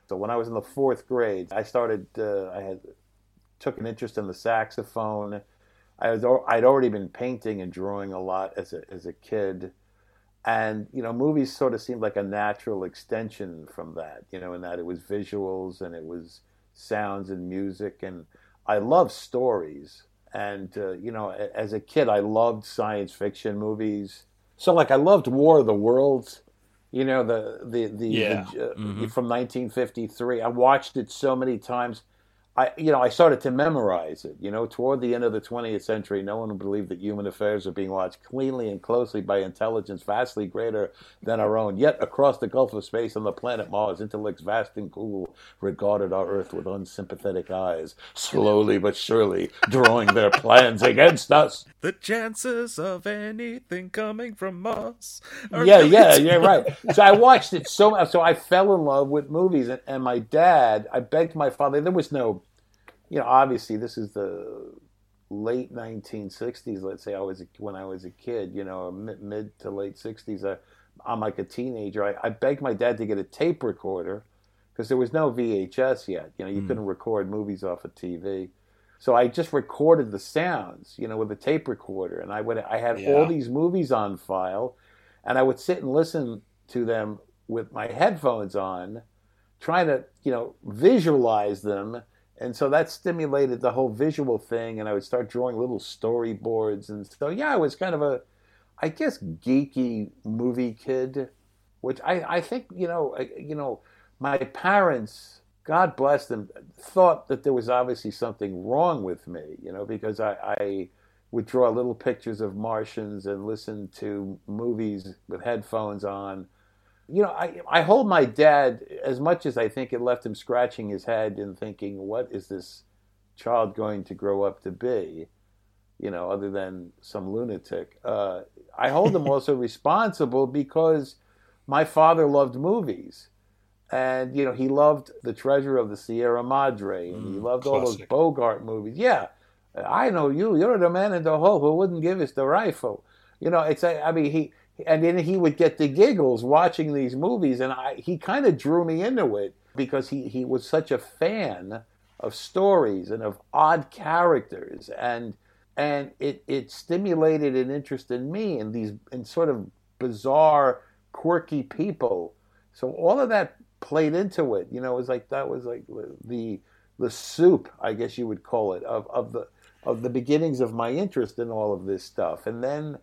so when I was in the fourth grade, I started, uh, I had took an interest in the saxophone. I was, I'd already been painting and drawing a lot as a as a kid. And, you know, movies sort of seemed like a natural extension from that, you know, in that it was visuals and it was sounds and music, and I love stories. And uh, you know, as a kid, I loved science fiction movies. So, like, I loved War of the Worlds. You know, the the the, yeah. the uh, mm-hmm. from nineteen fifty-three. I watched it so many times. I you know I started to memorize it. You know, toward the end of the twentieth century, no one believed that human affairs are being watched cleanly and closely by intelligence vastly greater than our own. Yet across the gulf of space on the planet Mars, intellects vast and cool regarded our Earth with unsympathetic eyes, slowly but surely drawing their plans against us. The chances of anything coming from Mars. Yeah, yeah, yeah, right. So I watched it so much. So I fell in love with movies, and, and my dad. I begged my father. There was no. You know, obviously, this is the late nineteen sixties. Let's say I was when I was a kid. You know, mid, mid to late sixties. I, I'm like a teenager. I, I begged my dad to get a tape recorder because there was no V H S yet. You know, you mm. couldn't record movies off of T V. So I just recorded the sounds, you know, with a tape recorder, and I would I had yeah. all these movies on file, and I would sit and listen to them with my headphones on, trying to, you know, visualize them. And so that stimulated the whole visual thing, and I would start drawing little storyboards. And so, yeah, I was kind of a, I guess, geeky movie kid, which I, I think, you know, I, you know, my parents, God bless them, thought that there was obviously something wrong with me, you know, because I, I would draw little pictures of Martians and listen to movies with headphones on. You know, I I hold my dad as much as I think it left him scratching his head and thinking, what is this child going to grow up to be, you know, other than some lunatic. Uh, I hold him also responsible because my father loved movies. And, you know, he loved The Treasure of the Sierra Madre. And mm, he loved classic. All those Bogart movies. Yeah, I know you. You're the man in the hole who wouldn't give us the rifle. You know, it's I mean, he... And then he would get the giggles watching these movies, and I, he kind of drew me into it because he, he was such a fan of stories and of odd characters, and and it it stimulated an interest in me in these in sort of bizarre, quirky people. So all of that played into it. You know, it was like that was like the the soup, I guess you would call it, of of the of the beginnings of my interest in all of this stuff. And then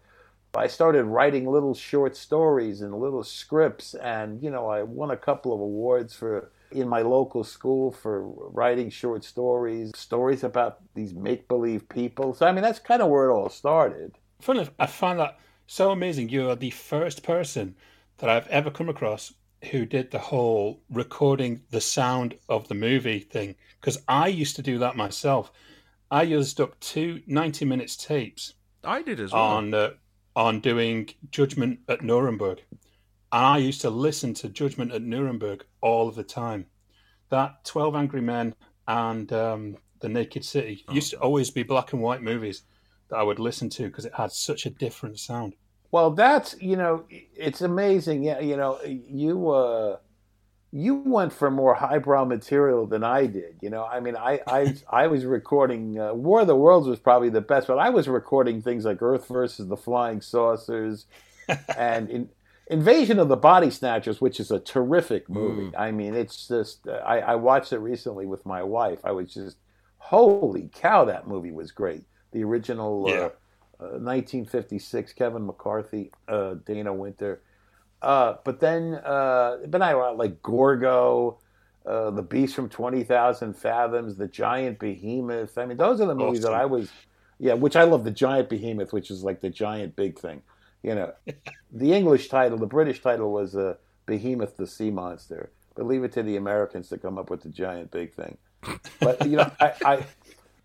I started writing little short stories and little scripts, and, you know, I won a couple of awards for in my local school for writing short stories, stories about these make-believe people. So, I mean, that's kind of where it all started. Funny, I find that so amazing. You are the first person that I've ever come across who did the whole recording the sound of the movie thing, because I used to do that myself. I used up two ninety minutes tapes. I did as well. On uh, on doing Judgment at Nuremberg. And I used to listen to Judgment at Nuremberg all of the time. That twelve Angry Men and um, The Naked City oh, used to always be black and white movies that I would listen to because it had such a different sound. Well, that's, you know, it's amazing. Yeah, you know, you uh, you went for more highbrow material than I did. You know, I mean, I I, I was recording, uh, War of the Worlds was probably the best, but I was recording things like Earth versus the Flying Saucers and in, Invasion of the Body Snatchers, which is a terrific movie. Mm. I mean, it's just, uh, I, I watched it recently with my wife. I was just, holy cow, that movie was great. The original... Yeah. Uh, Uh, nineteen fifty-six, Kevin McCarthy, uh, Dana Winter. Uh, but then, uh, but I like Gorgo, uh, The Beast from twenty thousand Fathoms, The Giant Behemoth. I mean, those are the movies awesome. that I was, yeah, which I love The Giant Behemoth, which is like the giant big thing. You know, the English title, the British title was uh, Behemoth the Sea Monster. But leave it to the Americans to come up with the giant big thing. But, you know, I... I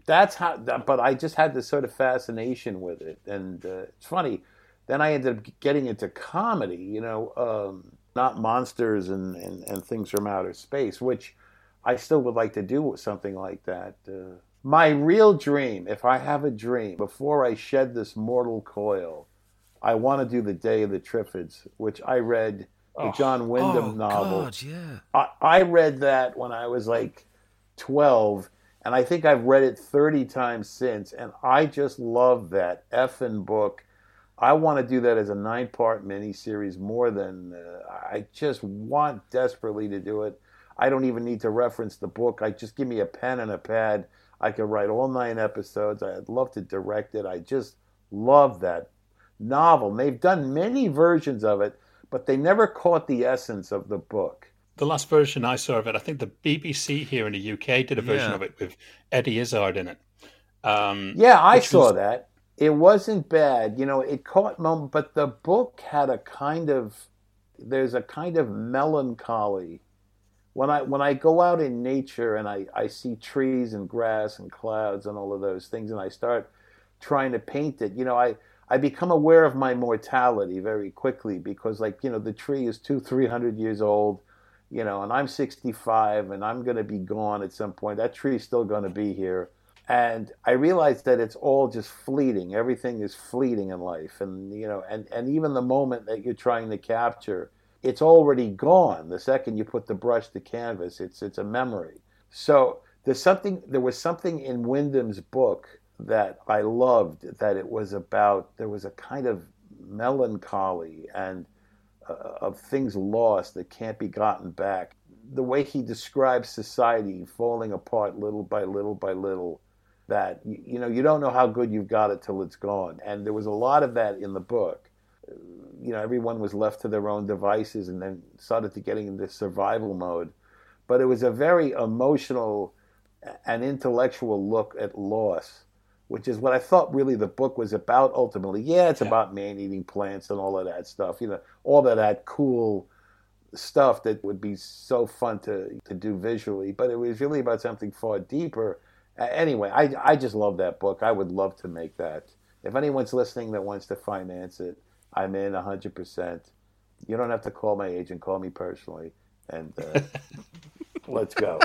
That's how, but I just had this sort of fascination with it, and uh, it's funny. Then I ended up getting into comedy, you know, um, not monsters and, and, and things from outer space, which I still would like to do with something like that. Uh, my real dream, if I have a dream, before I shed this mortal coil, I want to do The Day of the Triffids, which I read the oh, John Wyndham oh, novel. God, yeah. I, I read that when I was like twelve. And I think I've read it thirty times since, and I just love that effing book. I want to do that as a nine-part miniseries more than... Uh, I just want desperately to do it. I don't even need to reference the book. I just give me a pen and a pad. I could write all nine episodes. I'd love to direct it. I just love that novel. And they've done many versions of it, but they never caught the essence of the book. The last version I saw of it, I think the B B C here in the U K did a version yeah. of it with Eddie Izzard in it. Um, yeah, I saw was... that. It wasn't bad. You know, it caught moment, but the book had a kind of, there's a kind of melancholy. When I when I go out in nature and I, I see trees and grass and clouds and all of those things, and I start trying to paint it, you know, I... I become aware of my mortality very quickly because, like, you know, the tree is two, three hundred years old. You know, and I'm sixty-five, and I'm going to be gone at some point. That tree's still going to be here. And I realized that it's all just fleeting. Everything is fleeting in life. And, you know, and, and even the moment that you're trying to capture, it's already gone. The second you put the brush to canvas, it's it's a memory. So there's something. There was something in Wyndham's book that I loved, that it was about, there was a kind of melancholy and of things lost that can't be gotten back. The way he describes society falling apart little by little by little, that, you know, you don't know how good you've got it till it's gone. And there was a lot of that in the book. You know, everyone was left to their own devices and then started to getting into survival mode. But it was a very emotional and intellectual look at loss, which is what I thought really the book was about ultimately. Yeah, it's yeah. about man-eating plants and all of that stuff, you know, all of that cool stuff that would be so fun to, to do visually. But it was really about something far deeper. Uh, anyway, I, I just love that book. I would love to make that. If anyone's listening that wants to finance it, I'm in one hundred percent. You don't have to call my agent. Call me personally. And uh, let's go.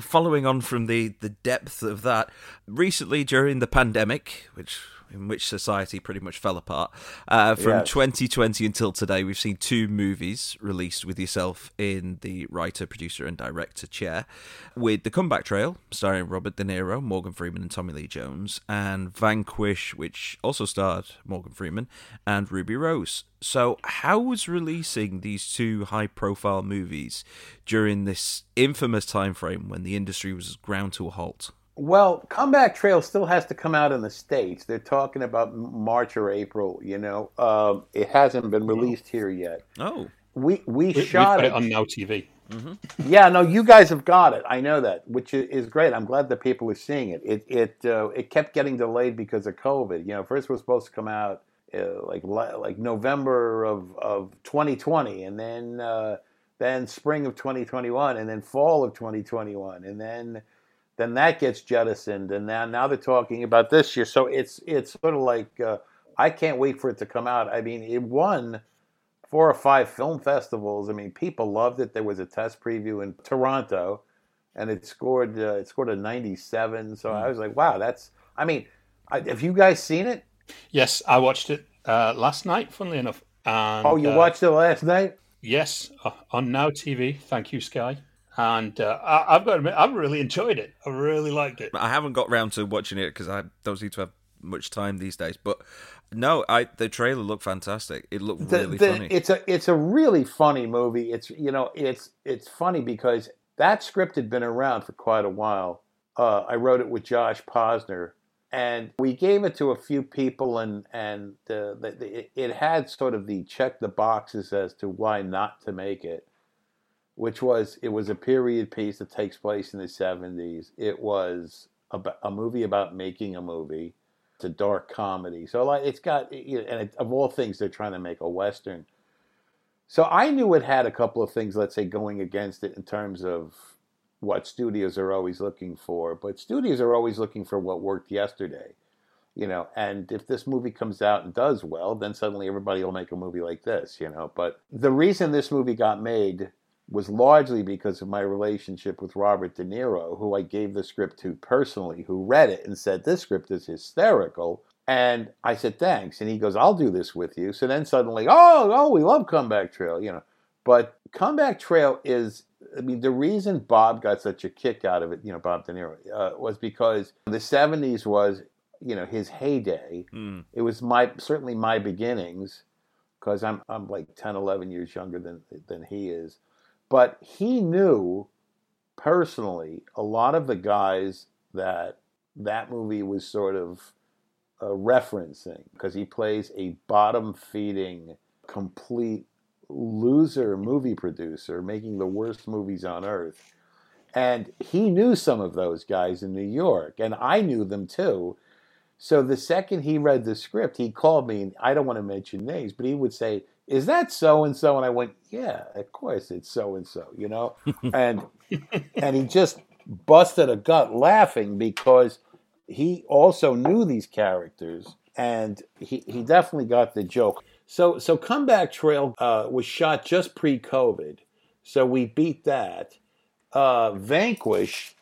Following on from the, the depth of that, recently during the pandemic, which in which society pretty much fell apart. Uh, from yes. twenty twenty until today, we've seen two movies released with yourself in the writer, producer, and director chair, with The Comeback Trail, starring Robert De Niro, Morgan Freeman, and Tommy Lee Jones, and Vanquish, which also starred Morgan Freeman, and Ruby Rose. So how was releasing these two high-profile movies during this infamous time frame when the industry was ground to a halt? Well, Comeback Trail still has to come out in the States. They're talking about March or April, you know. Um, it hasn't been released here yet. Oh. We we, we shot it. on Now T V. Mm-hmm. Yeah, no, you guys have got it. I know that, which is great. I'm glad that people are seeing it. It it uh, it kept getting delayed because of COVID. You know, first it was supposed to come out uh, like like November of, of twenty twenty, and then uh, then spring of twenty twenty-one, and then fall of twenty twenty-one, and then... then that gets jettisoned, and now now they're talking about this year. So it's it's sort of like uh, I can't wait for it to come out. I mean, it won four or five film festivals. I mean, people loved it. There was a test preview in Toronto, and it scored uh, it scored a ninety-seven. So I was like, wow, that's. I mean, I, have you guys seen it? Yes, I watched it uh, last night. Funnily enough, and, oh, you uh, watched it last night? Yes, on Now T V. Thank you, Sky. And uh, I, I've got to admit, I've really enjoyed it. I really liked it. I haven't got round to watching it because I don't seem to have much time these days. But no, I, the trailer looked fantastic. It looked the, really the, funny. It's a it's a really funny movie. It's you know it's it's funny because that script had been around for quite a while. Uh, I wrote it with Josh Posner, and we gave it to a few people, and and uh, the, the, it, it had sort of the check the boxes as to why not to make it. Which was, it was a period piece that takes place in the seventies. It was a, a movie about making a movie. It's a dark comedy. So like it's got, you know, and it, of all things, they're trying to make a Western. So I knew it had a couple of things, let's say, going against it in terms of what studios are always looking for. But studios are always looking for what worked yesterday. You know, and if this movie comes out and does well, then suddenly everybody will make a movie like this, you know. But the reason this movie got made was largely because of my relationship with Robert De Niro, who I gave the script to personally, who read it and said, this script is hysterical. And I said, thanks. And he goes, I'll do this with you. So then suddenly, oh, oh, we love Comeback Trail, you know. But Comeback Trail is, I mean, the reason Bob got such a kick out of it, you know, Bob De Niro, uh, was because the seventies was, you know, his heyday. Mm. It was my certainly my beginnings, because I'm I'm like ten, eleven years younger than than he is. But he knew, personally, a lot of the guys that that movie was sort of uh, referencing. Because he plays a bottom-feeding, complete loser movie producer making the worst movies on earth. And he knew some of those guys in New York. And I knew them, too. So the second he read the script, he called me. And I don't want to mention names, but he would say, is that so-and-so? And I went, yeah, of course it's so-and-so, you know? and and he just busted a gut laughing because he also knew these characters, and he, he definitely got the joke. So so Comeback Trail uh, was shot just pre-COVID, so we beat that. Uh, Vanquish,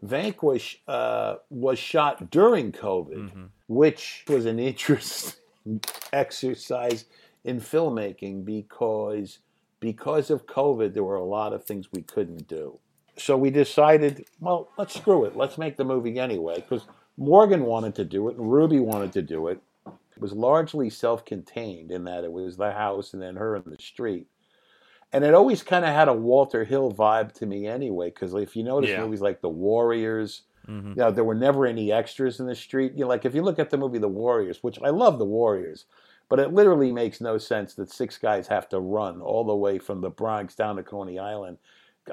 Vanquish uh, was shot during COVID, mm-hmm. which was an interesting exercise in filmmaking, because because of COVID, there were a lot of things we couldn't do. So we decided, well, let's screw it. Let's make the movie anyway, because Morgan wanted to do it and Ruby wanted to do it. It was largely self-contained in that it was the house and then her in the street. And it always kind of had a Walter Hill vibe to me anyway, because if you notice yeah. movies like The Warriors, mm-hmm. you know, there were never any extras in the street. You know, like if you look at the movie The Warriors, which I love The Warriors, but it literally makes no sense that six guys have to run all the way from the Bronx down to Coney Island.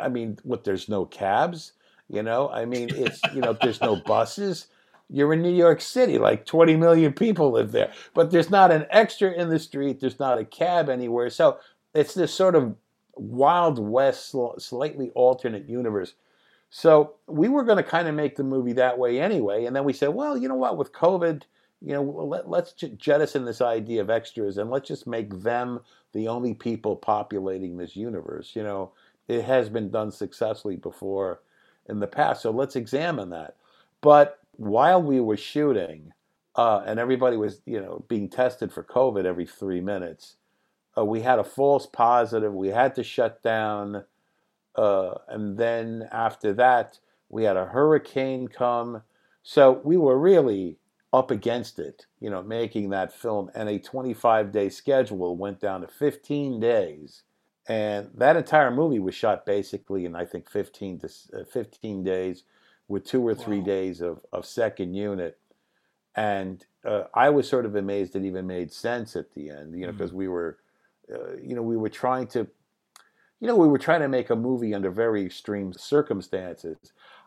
I mean, what, there's no cabs, you know? I mean, it's, you know, there's no buses. You're in New York City, like twenty million people live there. But there's not an extra in the street. There's not a cab anywhere. So it's this sort of Wild West, slightly alternate universe. So we were going to kind of make the movie that way anyway. And then we said, well, you know what, with COVID, you know, let, let's jettison this idea of extras and let's just make them the only people populating this universe. You know, it has been done successfully before in the past, so let's examine that. But while we were shooting, uh, and everybody was, you know, being tested for COVID every three minutes. Uh, we had a false positive. We had to shut down. Uh, and then after that, we had a hurricane come. So we were really up against it, you know, making that film. And a twenty-five day schedule went down to fifteen days. And that entire movie was shot basically in, I think, fifteen to uh, fifteen days with two or three wow. days of, of second unit. And uh, I was sort of amazed it even made sense at the end, you know, because mm. we were, uh, you know, we were trying to, you know, we were trying to make a movie under very extreme circumstances.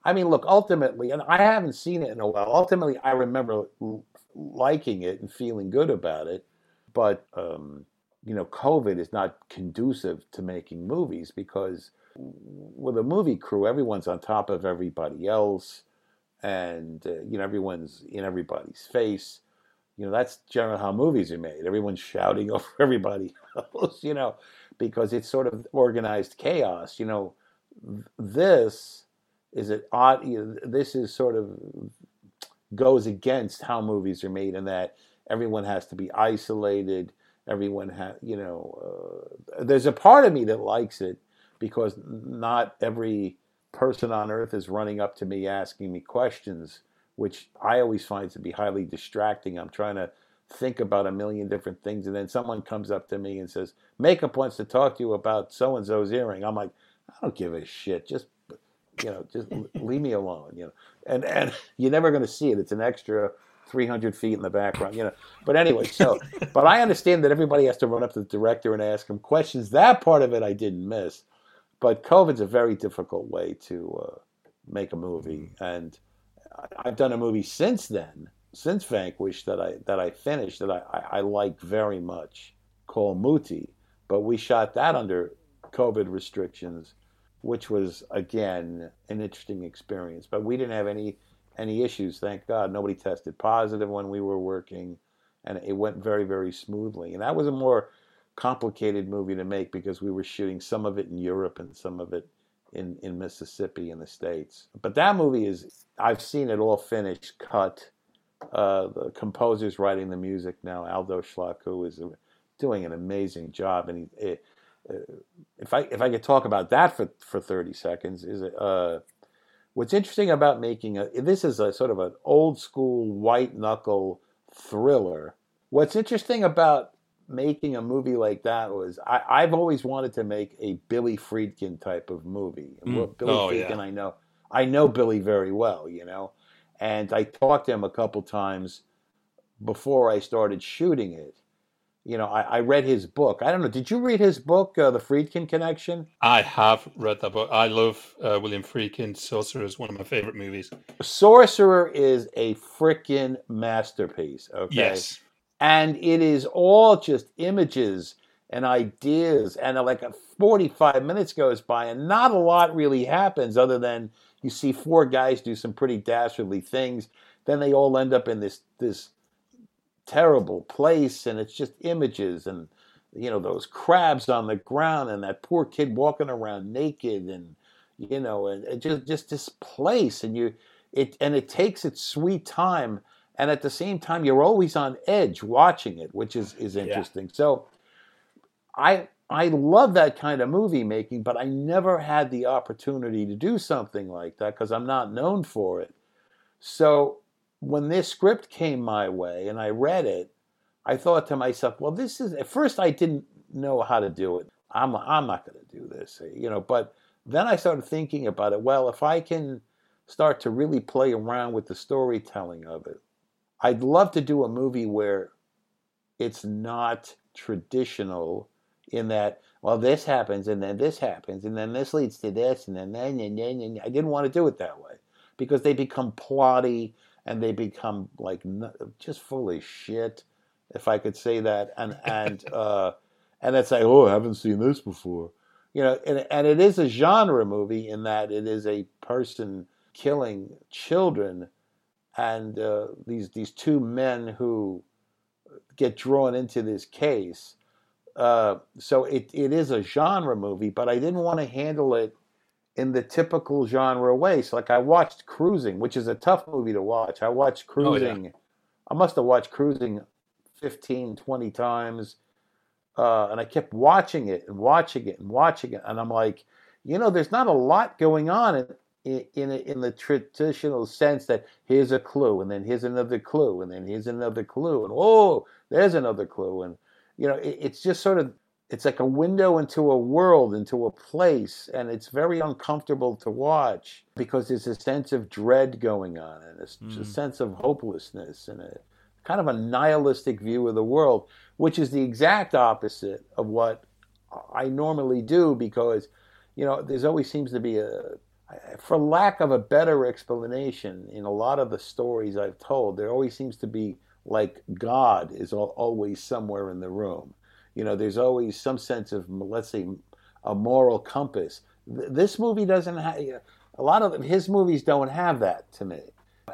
I mean, look, ultimately, and I haven't seen it in a while, ultimately, I remember liking it and feeling good about it, but, um, you know, COVID is not conducive to making movies because with a movie crew, everyone's on top of everybody else. And, uh, you know, everyone's in everybody's face. You know, that's generally how movies are made. Everyone's shouting over everybody else, you know, because it's sort of organized chaos. You know, this is an odd, you know, this is sort of goes against how movies are made in that everyone has to be isolated. Everyone has, you know, uh, there's a part of me that likes it because not every person on earth is running up to me asking me questions, which I always find to be highly distracting. I'm trying to think about a million different things, and then someone comes up to me and says, "Makeup wants to talk to you about so-and-so's earring." I'm like, I don't give a shit. Just, you know, just leave me alone, you know. And and you're never going to see it. It's an extra three hundred feet in the background, you know. But anyway, so, but I understand that everybody has to run up to the director and ask him questions. That part of it I didn't miss. But COVID's a very difficult way to uh, make a movie, and I've done a movie since then, since Vanquish, that I that I finished that I, I, I like very much, called Muti. But we shot that under COVID restrictions, which was again an interesting experience. But we didn't have any any issues, thank God. Nobody tested positive when we were working, and it went very very smoothly. And that was a more complicated movie to make because we were shooting some of it in Europe and some of it in, in Mississippi in the States. But that movie is, I've seen it all finished, cut. Uh, the composer's writing the music now, Aldo Schlacku, is doing an amazing job. And he, it, uh, if I if I could talk about that for, for thirty seconds, is it, uh, what's interesting about making a, this is a sort of an old school white knuckle thriller. What's interesting about making a movie like that was I, I've always wanted to make a Billy Friedkin type of movie. Mm. Billy oh, Friedkin, yeah. I know, I know Billy very well, you know, and I talked to him a couple times before I started shooting it. You know, I, I read his book. I don't know. Did you read his book, uh, The Friedkin Connection? I have read that book. I love uh, William Friedkin. Sorcerer is one of my favorite movies. Sorcerer is a freaking masterpiece. Okay. Yes. And it is all just images and ideas. And like forty-five minutes goes by and not a lot really happens other than you see four guys do some pretty dastardly things. Then they all end up in this this terrible place and it's just images and, you know, those crabs on the ground and that poor kid walking around naked and, you know, and, and just, just this place. And you it and it takes its sweet time. And at the same time, you're always on edge watching it, which is, is interesting. Yeah. So I I love that kind of movie making, but I never had the opportunity to do something like that because I'm not known for it. So when this script came my way and I read it, I thought to myself, well, this is... At first, I didn't know how to do it. I'm, I'm not going to do this, you know. But then I started thinking about it. Well, if I can start to really play around with the storytelling of it, I'd love to do a movie where it's not traditional in that, well, this happens, and then this happens, and then this leads to this, and then, and then, and then. I didn't want to do it that way because they become plotty and they become like just full of shit, if I could say that. And and uh, and it's like, oh, I haven't seen this before. You know, and, and it is a genre movie in that it is a person killing children. And uh, these these two men who get drawn into this case. Uh, so it, it is a genre movie, but I didn't want to handle it in the typical genre way. So like I watched Cruising, which is a tough movie to watch. I watched Cruising oh, yeah. I must have watched Cruising fifteen, twenty times. Uh, and I kept watching it and watching it and watching it. And I'm like, you know, there's not a lot going on in in, in, in the traditional sense that here's a clue and then here's another clue and then here's another clue. And, oh, there's another clue. And, you know, it, it's just sort of, it's like a window into a world, into a place. And it's very uncomfortable to watch because there's a sense of dread going on and it's mm. a sense of hopelessness in it. Kind of a nihilistic view of the world, which is the exact opposite of what I normally do because, you know, there's always seems to be a, for lack of a better explanation in a lot of the stories I've told, there always seems to be like God is all, always somewhere in the room. You know, there's always some sense of, let's say, a moral compass. This movie doesn't have, a lot of his movies don't have that to me.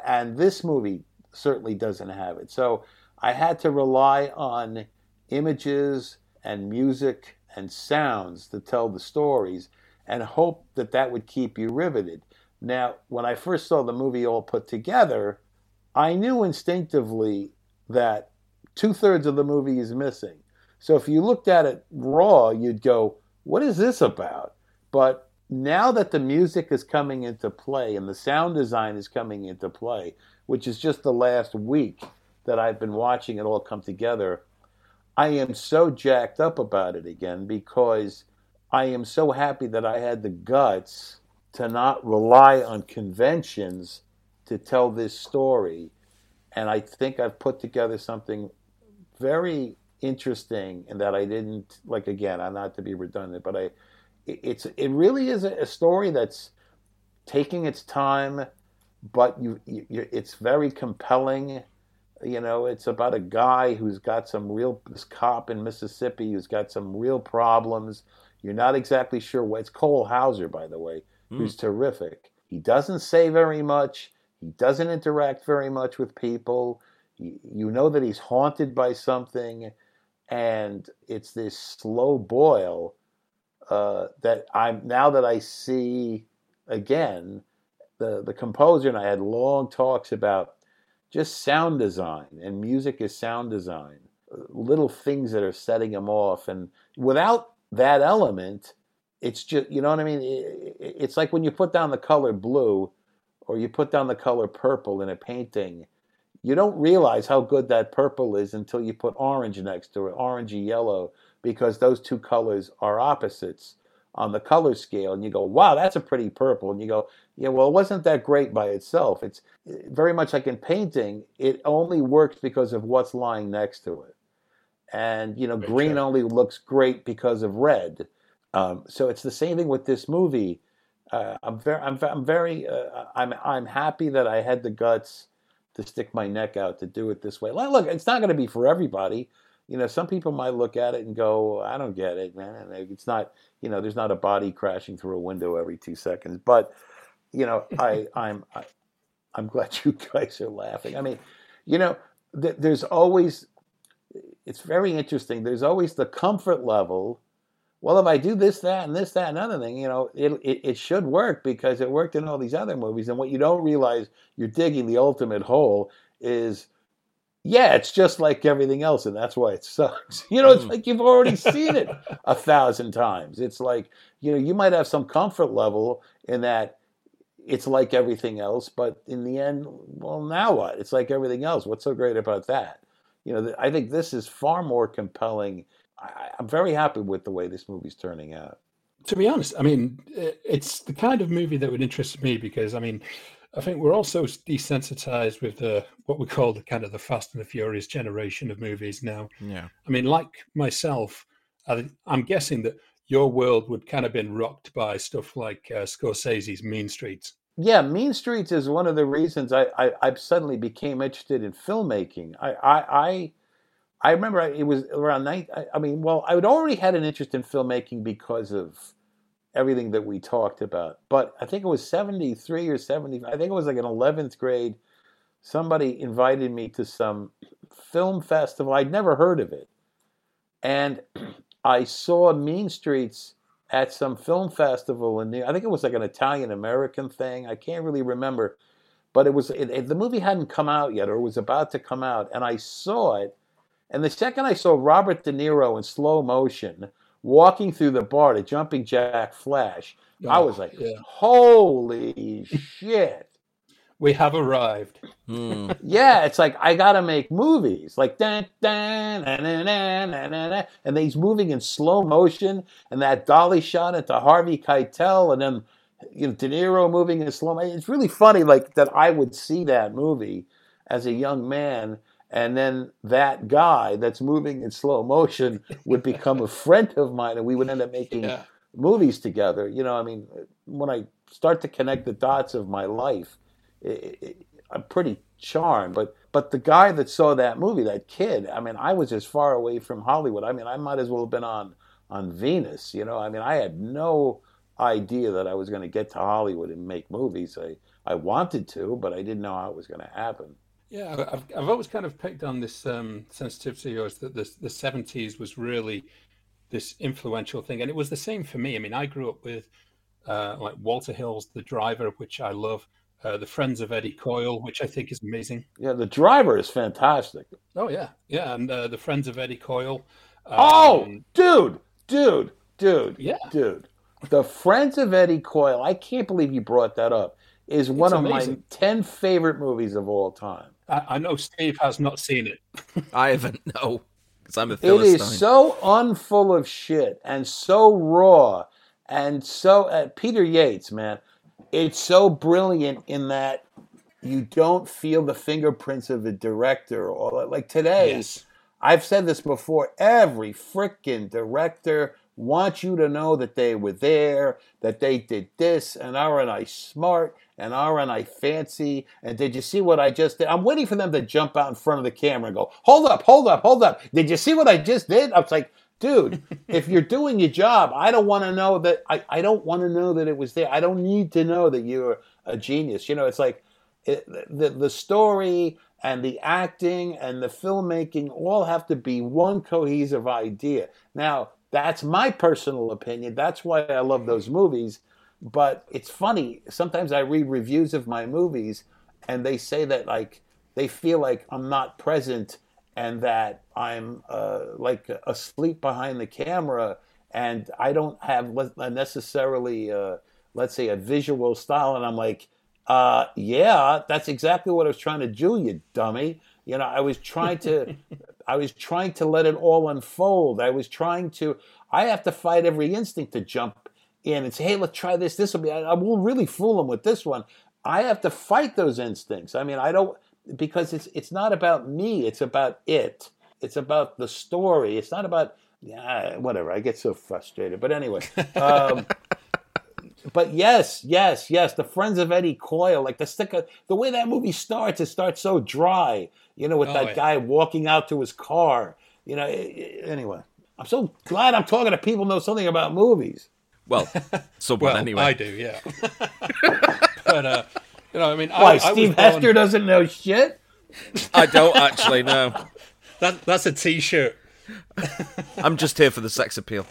And this movie certainly doesn't have it. So I had to rely on images and music and sounds to tell the stories and hope that that would keep you riveted. Now, when I first saw the movie all put together, I knew instinctively that two-thirds of the movie is missing. So if you looked at it raw, you'd go, what is this about? But now that the music is coming into play and the sound design is coming into play, which is just the last week that I've been watching it all come together, I am so jacked up about it again because I am so happy that I had the guts to not rely on conventions to tell this story. And I think I've put together something very interesting and that I didn't, like again, I'm not to be redundant, but I, it's it really is a story that's taking its time. But you, you, it's very compelling. You know, it's about a guy who's got some real, this cop in Mississippi who's got some real problems. You're not exactly sure what. It's Cole Hauser, by the way, mm. who's terrific. He doesn't say very much. He doesn't interact very much with people. You, you know that he's haunted by something. And it's this slow boil uh, that I'm, now that I see again, The the composer and I had long talks about just sound design, and music is sound design, little things that are setting them off. And without that element, it's just, you know what I mean? It, it, it's like when you put down the color blue or you put down the color purple in a painting, you don't realize how good that purple is until you put orange next to it, orangey yellow, because those two colors are opposites on the color scale, and you go, wow, that's a pretty purple. And you go, yeah, well, it wasn't that great by itself. It's very much like in painting, it only works because of what's lying next to it. And, you know, Make green sense. Only looks great because of red. Um, so it's the same thing with this movie. Uh, I'm very, I'm, I'm very, uh, I'm, I'm happy that I had the guts to stick my neck out to do it this way. Look, it's not going to be for everybody. You know, some people might look at it and go, I don't get it, man. It's not, you know, there's not a body crashing through a window every two seconds. But, you know, I, I'm I, I'm glad you guys are laughing. I mean, you know, th- there's always, it's very interesting. There's always the comfort level. Well, if I do this, that, and this, that, and other thing, you know, it, it, it should work because it worked in all these other movies. And what you don't realize, you're digging the ultimate hole is, yeah, it's just like everything else, and that's why it sucks. You know, it's like you've already seen it a thousand times. It's like, you know, you might have some comfort level in that it's like everything else, but in the end, well, now what? It's like everything else. What's so great about that? You know, I think this is far more compelling. I, I'm very happy with the way this movie's turning out. To be honest, I mean, it's the kind of movie that would interest me because, I mean, I think we're also desensitized with the what we call the kind of the Fast and the Furious generation of movies now. Yeah. I mean, like myself, I, I'm guessing that your world would kind of been rocked by stuff like uh, Scorsese's Mean Streets. Yeah, Mean Streets is one of the reasons I, I, I suddenly became interested in filmmaking. I I, I, I remember it was around night. I, I mean, well, I had already had an interest in filmmaking because of everything that we talked about. But I think it was seventy-three or seventy, I think it was like an eleventh grade, somebody invited me to some film festival. I'd never heard of it. And I saw Mean Streets at some film festival in New, I think it was like an Italian-American thing. I can't really remember. But it was it, it, the movie hadn't come out yet, or it was about to come out, and I saw it. And the second I saw Robert De Niro in slow motion walking through the bar to Jumping Jack Flash, oh, I was like, yeah. "Holy shit, we have arrived!" Mm. Yeah, it's like I gotta make movies like dan dan na, na, na, na, na, na. And he's moving in slow motion, and that dolly shot into Harvey Keitel, and then. You know, De Niro moving in slow motion. It's really funny, like that. I would see that movie as a young man, and then that guy that's moving in slow motion would become a friend of mine, and we would end up making yeah. movies together. You know, I mean, when I start to connect the dots of my life, it, it, I'm pretty charmed. But but the guy that saw that movie, that kid, I mean, I was as far away from Hollywood. I mean, I might as well have been on on Venus. You know, I mean, I had no. idea that I was going to get to Hollywood and make movies. I, I wanted to, but I didn't know how it was going to happen. Yeah, I've I've always kind of picked on this um, sensitivity yours that the the seventies was really this influential thing, and it was the same for me. I mean, I grew up with uh, like Walter Hill's The Driver, which I love, uh, The Friends of Eddie Coyle, which I think is amazing. Yeah, The Driver is fantastic. Oh yeah, yeah, and uh, The Friends of Eddie Coyle. Um, oh, dude, dude, dude, yeah, dude. The Friends of Eddie Coyle, I can't believe you brought that up, is one it's of amazing. my ten favorite movies of all time. I, I know Steve has not seen it. I haven't, no, because I'm a Philistine. It is so unfull of shit and so raw and so... Uh, Peter Yates, man, it's so brilliant in that you don't feel the fingerprints of the director. Or like today, yes. I've said this before, every frickin' director... want you to know that they were there, that they did this, and aren't I smart, and aren't I fancy, and did you see what I just did? I'm waiting for them to jump out in front of the camera and go, hold up, hold up, hold up, did you see what I just did? I was like, dude, if you're doing your job, I don't want to know that, I, I don't want to know that it was there. I don't need to know that you're a genius. You know, it's like it, the the story and the acting and the filmmaking all have to be one cohesive idea. Now, that's my personal opinion. That's why I love those movies. But it's funny. Sometimes I read reviews of my movies and they say that like they feel like I'm not present and that I'm uh, like asleep behind the camera and I don't have necessarily, uh, let's say, a visual style. And I'm like, uh, yeah, that's exactly what I was trying to do, you dummy. You know, I was trying to, I was trying to let it all unfold. I was trying to, I have to fight every instinct to jump in and say, hey, let's try this. This will be, I, I will really fool them with this one. I have to fight those instincts. I mean, I don't, because it's it's not about me. It's about it. It's about the story. It's not about, yeah, whatever. I get so frustrated. But anyway, um, but yes, yes, yes. The Friends of Eddie Coyle, like the stick of, the way that movie starts, it starts so dry, you know, with oh, that yeah. guy walking out to his car, you know, anyway. I'm so glad I'm talking to people who know something about movies. Well, so well, anyway. I do, yeah. But, uh, you know, I mean, Why, I, Steve I Hester born... doesn't know shit? I don't actually, no. That, that's a t-shirt. I'm just here for the sex appeal.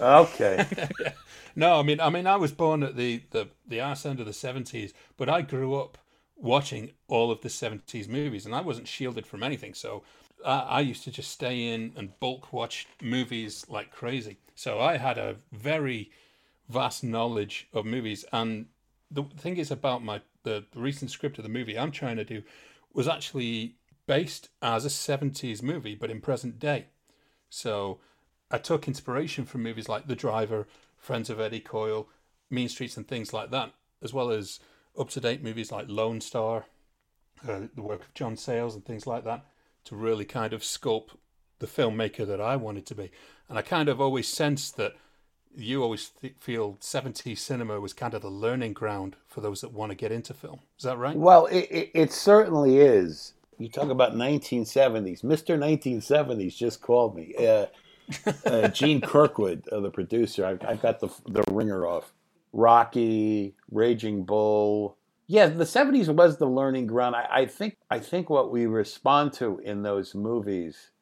Okay. yeah. No, I mean, I mean, I was born at the, the, the arse end of the seventies, but I grew up watching all of the seventies movies, and I wasn't shielded from anything. So I, I used to just stay in and bulk watch movies like crazy. So I had a very vast knowledge of movies. And the thing is about my the recent script of the movie I'm trying to do was actually based as a seventies movie, but in present day. So I took inspiration from movies like The Driver, Friends of Eddie Coyle, Mean Streets and things like that, as well as up-to-date movies like Lone Star, uh, the work of John Sayles and things like that, to really kind of sculpt the filmmaker that I wanted to be. And I kind of always sensed that you always th- feel seventies cinema was kind of the learning ground for those that want to get into film. Is that right? Well, it, it, it certainly is. You talk about nineteen seventies. Mister nineteen seventies just called me. Uh, uh, Gene Kirkwood, uh, the producer, I've, I've got the the ringer off. Rocky, Raging Bull, yeah, the seventies was the learning ground. I, I think. I think what we respond to in those movies,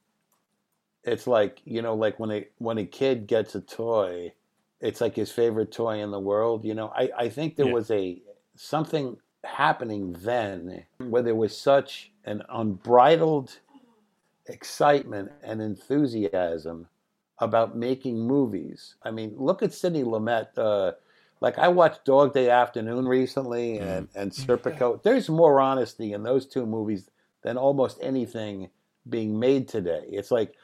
it's like you know, like when a when a kid gets a toy, it's like his favorite toy in the world. You know, I, I think there yeah. was a something happening then, where there was such an unbridled excitement and enthusiasm about making movies. I mean, look at Sidney Lumet. Uh, like, I watched Dog Day Afternoon recently and, and Serpico. There's more honesty in those two movies than almost anything being made today. It's like,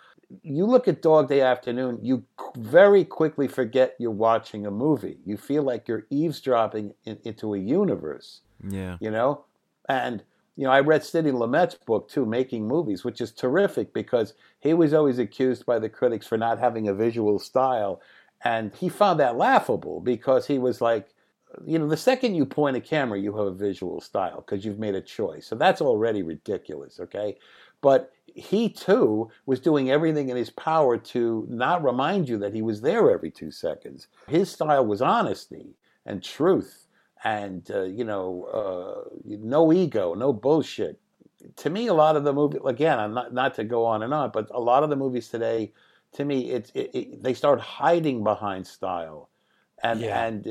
you look at Dog Day Afternoon, you very quickly forget you're watching a movie. You feel like you're eavesdropping in, into a universe. Yeah. You know? And, you know, I read Sidney Lumet's book, too, Making Movies, which is terrific because he was always accused by the critics for not having a visual style. And he found that laughable because he was like, you know, the second you point a camera, you have a visual style because you've made a choice. So that's already ridiculous, okay? But he, too, was doing everything in his power to not remind you that he was there every two seconds. His style was honesty and truth and, uh, you know, uh, no ego, no bullshit. To me, a lot of the movies, again, I'm not, not to go on and on, but a lot of the movies today, to me, it, it, it, they start hiding behind style. And, yeah. and, uh,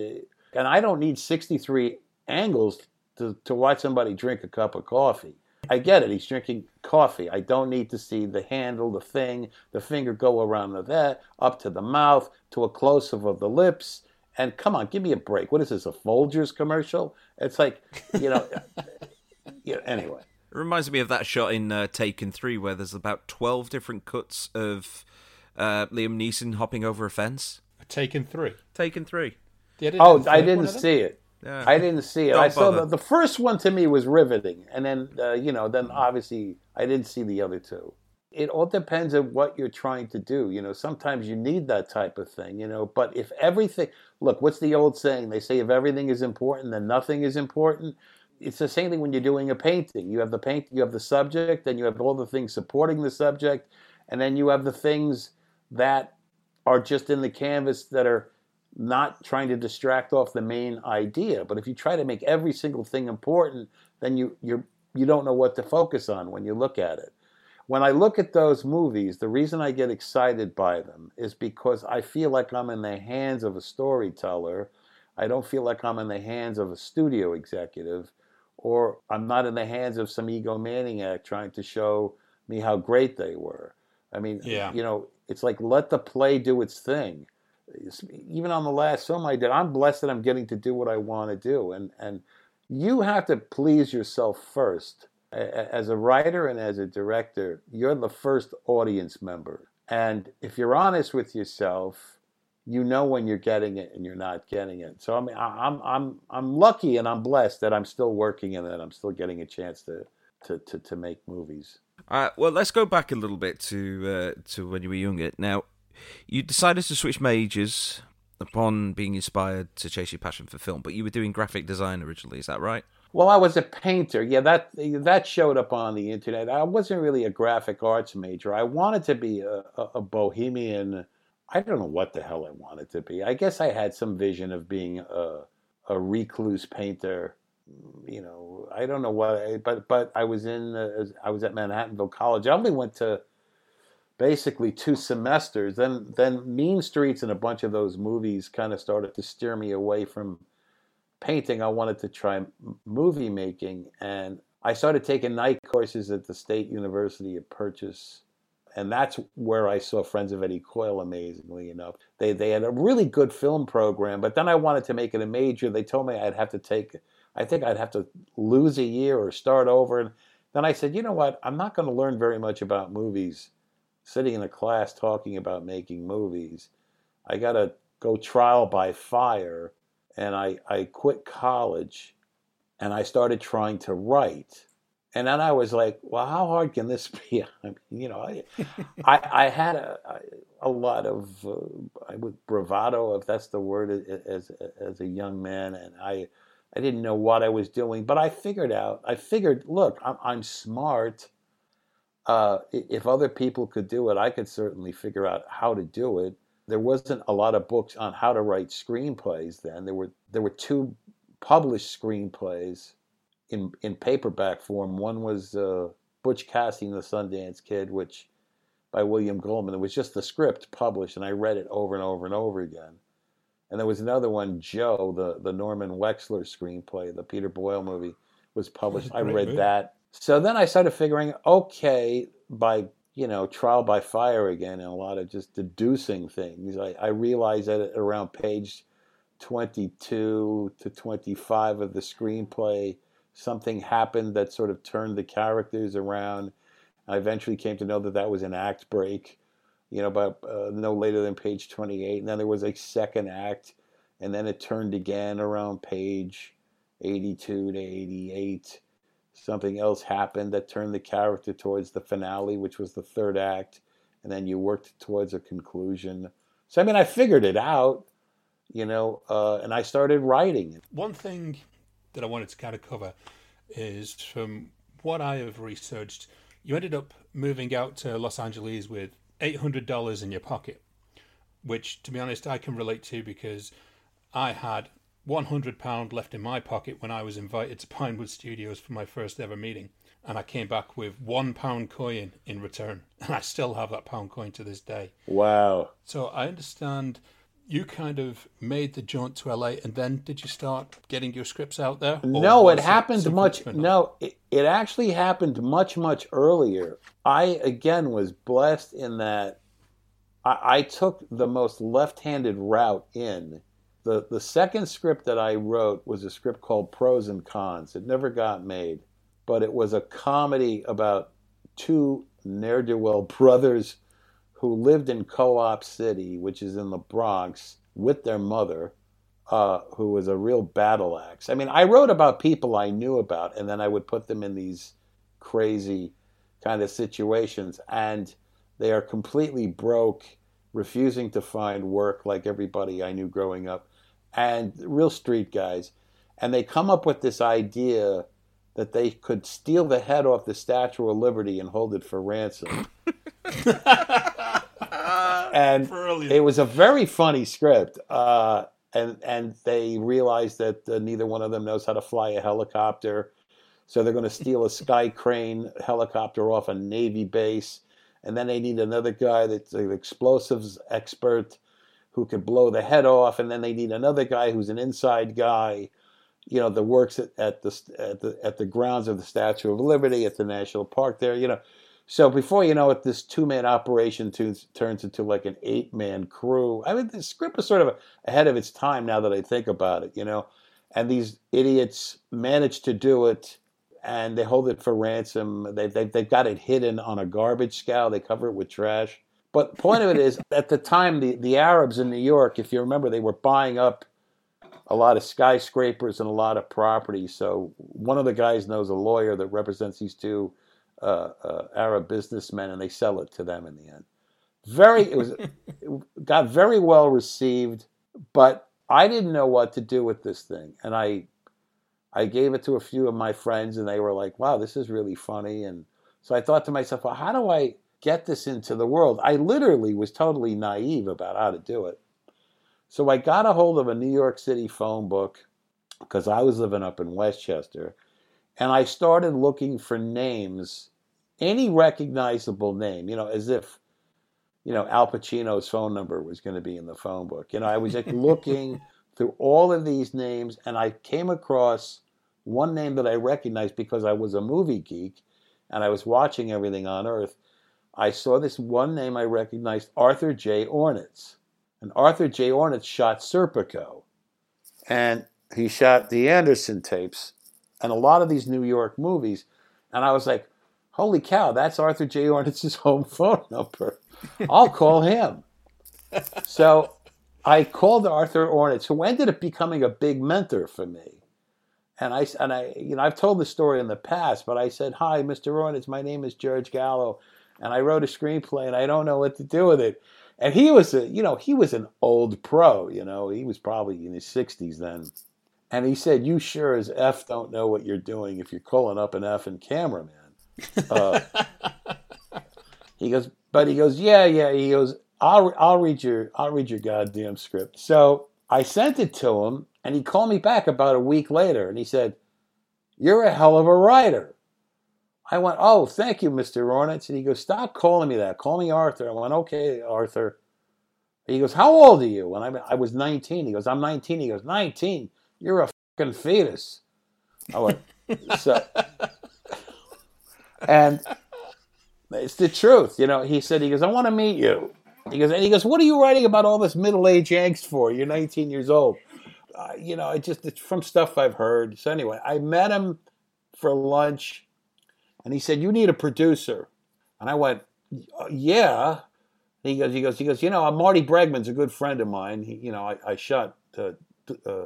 and I don't need sixty-three angles to, to watch somebody drink a cup of coffee. I get it. He's drinking coffee. I don't need to see the handle, the thing, the finger go around the that, up to the mouth, to a close-up of the lips. And come on, give me a break. What is this, a Folgers commercial? It's like, you know, you know anyway. It reminds me of that shot in uh, Taken three where there's about twelve different cuts of uh, Liam Neeson hopping over a fence. Taken three? Taken three. Did it oh, I didn't see it. Yeah. I didn't see it. Don't I saw the, the first one to me was riveting. And then, uh, you know, then obviously I didn't see the other two. It all depends on what you're trying to do. You know, sometimes you need that type of thing, you know. But if everything, look, what's the old saying? They say if everything is important, then nothing is important. It's the same thing when you're doing a painting. You have the paint, you have the subject, then you have all the things supporting the subject. And then you have the things that are just in the canvas that are not trying to distract off the main idea. But if you try to make every single thing important, then you you're, you don't know what to focus on when you look at it. When I look at those movies, the reason I get excited by them is because I feel like I'm in the hands of a storyteller. I don't feel like I'm in the hands of a studio executive, or I'm not in the hands of some egomaniac trying to show me how great they were. I mean, yeah. you know, it's like, let the play do its thing. Even on the last film I did, I'm blessed that I'm getting to do what I want to do. And and you have to please yourself first. As a writer and as a director, you're the first audience member. And if you're honest with yourself, you know when you're getting it and you're not getting it. So I mean, I'm I'm I'm lucky and I'm blessed that I'm still working and that I'm still getting a chance to to to, to make movies. Uh, well, let's go back a little bit to uh, to when you were younger. Now, you decided to switch majors upon being inspired to chase your passion for film, but you were doing graphic design originally, is that right? Well, I was a painter. Yeah, that that showed up on the internet. I wasn't really a graphic arts major. I wanted to be a, a, a bohemian. I don't know what the hell I wanted to be. I guess I had some vision of being a, a recluse painter. You know, I don't know what. I, but but I was in. Uh, I was at Manhattanville College. I only went to basically two semesters. Then then Mean Streets and a bunch of those movies kind of started to steer me away from painting. I wanted to try movie making. And I started taking night courses at the State University of Purchase. And that's where I saw Friends of Eddie Coyle, amazingly enough. They, they had a really good film program, but then I wanted to make it a major. They told me I'd have to take, I think I'd have to lose a year or start over. And then I said, you know what? I'm not going to learn very much about movies sitting in a class talking about making movies. I got to go trial by fire. And I, I quit college and I started trying to write. And then I was like, well, how hard can this be? I mean, you know, I I, I had a, a lot of uh, I would bravado, if that's the word, as as a young man. And I I didn't know what I was doing, but I figured out, I figured, look, I'm, I'm smart. Uh, if other people could do it, I could certainly figure out how to do it. There wasn't a lot of books on how to write screenplays then. There were there were two published screenplays in in paperback form. One was uh, Butch Cassidy and the Sundance Kid, which by William Goldman. It was just the script published, and I read it over and over and over again. And there was another one, Joe, the, the Norman Wexler screenplay, the Peter Boyle movie, was published. I read movie. that. So then I started figuring, okay, by, you know, trial by fire again, and a lot of just deducing things. I, I realized that at around page twenty-two to twenty-five of the screenplay, something happened that sort of turned the characters around. I eventually came to know that that was an act break, you know, but uh, no later than page twenty-eight. And then there was a second act, and then it turned again around page eighty-two to eighty-eight. Something else happened that turned the character towards the finale, which was the third act, and then you worked towards a conclusion. So, I mean, I figured it out, you know, uh, and I started writing. One thing that I wanted to kind of cover is, from what I have researched, you ended up moving out to Los Angeles with eight hundred dollars in your pocket, which, to be honest, I can relate to, because I had one hundred pounds left in my pocket when I was invited to Pinewood Studios for my first ever meeting, and I came back with one pound coin in return, and I still have that pound coin to this day. Wow. So I understand you kind of made the jaunt to L A, and then did you start getting your scripts out there? No, it happened much. No, it, it actually happened much, much earlier. I, again, was blessed in that I, I took the most left-handed route in. The, the second script that I wrote was a script called Pros and Cons. It never got made, but it was a comedy about two ne'er-do-well brothers who lived in Co-op City, which is in the Bronx, with their mother, uh, who was a real battle axe. I mean, I wrote about people I knew about, and then I would put them in these crazy kind of situations, and they are completely broke, refusing to find work like everybody I knew growing up, and real street guys. And they come up with this idea that they could steal the head off the Statue of Liberty and hold it for ransom. And Brilliant. It was a very funny script. Uh, and and they realized that uh, neither one of them knows how to fly a helicopter. So they're going to steal a Sky Crane helicopter off a Navy base. And then they need another guy that's an explosives expert who could blow the head off. And then they need another guy who's an inside guy, you know, that works at, at, the, at, the, at the grounds of the Statue of Liberty at the National Park there, you know. So before you know it, this two-man operation turns, turns into like an eight-man crew. I mean, the script was sort of ahead of its time now that I think about it, you know. And these idiots manage to do it, and they hold it for ransom. They, they, they've got it hidden on a garbage scow. They cover it with trash. But the point of it is, at the time, the, the Arabs in New York, if you remember, they were buying up a lot of skyscrapers and a lot of property. So one of the guys knows a lawyer that represents these two Uh, uh, Arab businessmen, and they sell it to them in the end. Very, it was it got very well received, but I didn't know what to do with this thing, and I, I gave it to a few of my friends, and they were like, "Wow, this is really funny." And so I thought to myself, "Well, how do I get this into the world?" I literally was totally naive about how to do it. So I got a hold of a New York City phone book, because I was living up in Westchester. And I started looking for names, any recognizable name, you know, as if, you know, Al Pacino's phone number was going to be in the phone book. You know, I was like looking through all of these names, and I came across one name that I recognized because I was a movie geek and I was watching everything on Earth. I saw this one name I recognized, Arthur J. Ornitz. And Arthur J. Ornitz shot Serpico. And he shot the Anderson tapes and a lot of these New York movies. And I was like, holy cow, that's Arthur J. Ornitz's home phone number. I'll call him. So I called Arthur Ornitz, who ended up becoming a big mentor for me. And I, and I, you know, I've told this story in the past, but I said, "Hi, Mister Ornitz, my name is George Gallo, and I wrote a screenplay, and I don't know what to do with it." And he was a, you know, he was an old pro, you know, he was probably in his sixties then. And he said, "You sure as F don't know what you're doing if you're calling up an effing cameraman." Uh, he goes, but he goes, yeah, yeah. He goes, I'll, I'll read your, I'll read your goddamn script. So I sent it to him, and he called me back about a week later, and he said, "You're a hell of a writer." I went, "Oh, thank you, Mister Ornitz." And he goes, "Stop calling me that. Call me Arthur." I went, "Okay, Arthur." He goes, how old are you? And I, I was nineteen. He goes, I'm nineteen. He goes, nineteen? You're a fucking fetus. I went, so, and it's the truth. You know, he said, he goes, I want to meet you. He goes, and he goes, what are you writing about all this middle-aged angst for? You're nineteen years old. Uh, you know, it just, it's from stuff I've heard. So anyway, I met him for lunch, and he said, you need a producer. And I went, yeah. And he goes, he goes, he goes, you know, Marty Bregman's a good friend of mine. He, you know, I, I shot uh, uh,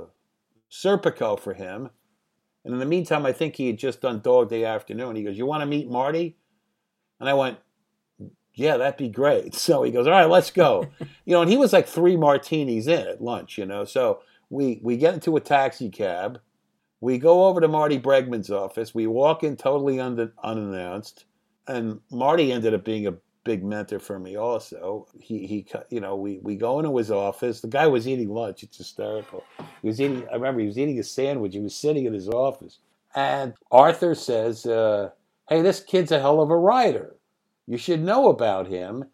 Serpico for him. And in the meantime, I think he had just done Dog Day Afternoon. He goes, you want to meet Marty? And I went, yeah, that'd be great. So he goes, all right, let's go. You know, and he was like three martinis in at lunch, you know. So we we get into a taxi cab. We go over to Marty Bregman's office. We walk in totally un- unannounced. And Marty ended up being a big mentor for me also. He, he, you know, we, we go into his office. The guy was eating lunch. It's hysterical. He was eating, I remember he was eating a sandwich. He was sitting in his office. And Arthur says, uh, hey, this kid's a hell of a writer. You should know about him.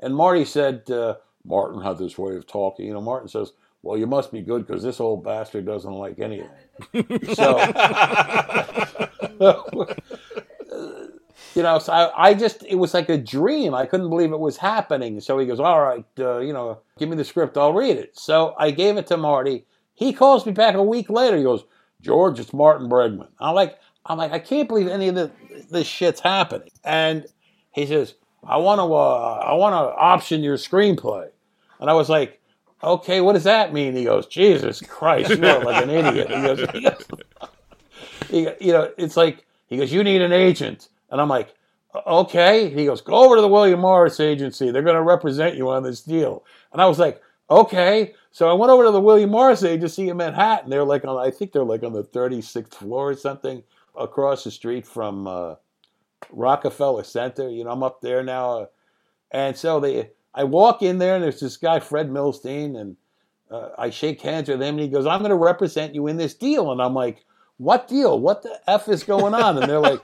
And Marty said, uh, Martin had this way of talking. You know, Martin says, well, you must be good because this old bastard doesn't like any of it. So... You know, so I, I just, it was like a dream. I couldn't believe it was happening. So he goes, all right, uh, you know, give me the script. I'll read it. So I gave it to Marty. He calls me back a week later. He goes, George, it's Martin Bregman. I'm like, I'm like, I can't believe any of the, this shit's happening. And he says, I want to, uh, I want to option your screenplay. And I was like, okay, what does that mean? He goes, Jesus Christ, you're like an idiot. He goes, he goes he, you know, it's like, he goes, you need an agent. And I'm like, okay. He goes, go over to the William Morris agency. They're going to represent you on this deal. And I was like, okay. So I went over to the William Morris agency in Manhattan. They're like, on, I think they're like on the thirty-sixth floor or something across the street from uh, Rockefeller Center. You know, I'm up there now. And so they, I walk in there and there's this guy, Fred Milstein, and uh, I shake hands with him and he goes, I'm going to represent you in this deal. And I'm like, what deal? What the F is going on? And they're like,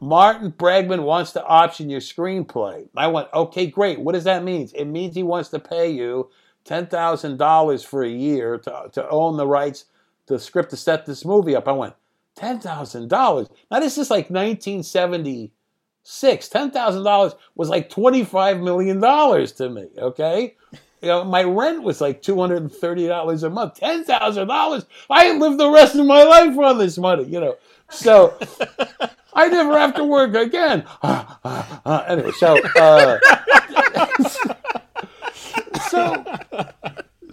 Martin Bregman wants to option your screenplay. I went, okay, great. What does that mean? It means he wants to pay you ten thousand dollars for a year to, to own the rights to the script to set this movie up. I went, ten thousand dollars? Now, this is like nineteen seventy-six. ten thousand dollars was like twenty-five million dollars to me, okay? You know, my rent was like two hundred thirty dollars a month. ten thousand dollars. I live the rest of my life on this money, you know. So I never have to work again. Uh, uh, uh, anyway, so uh, so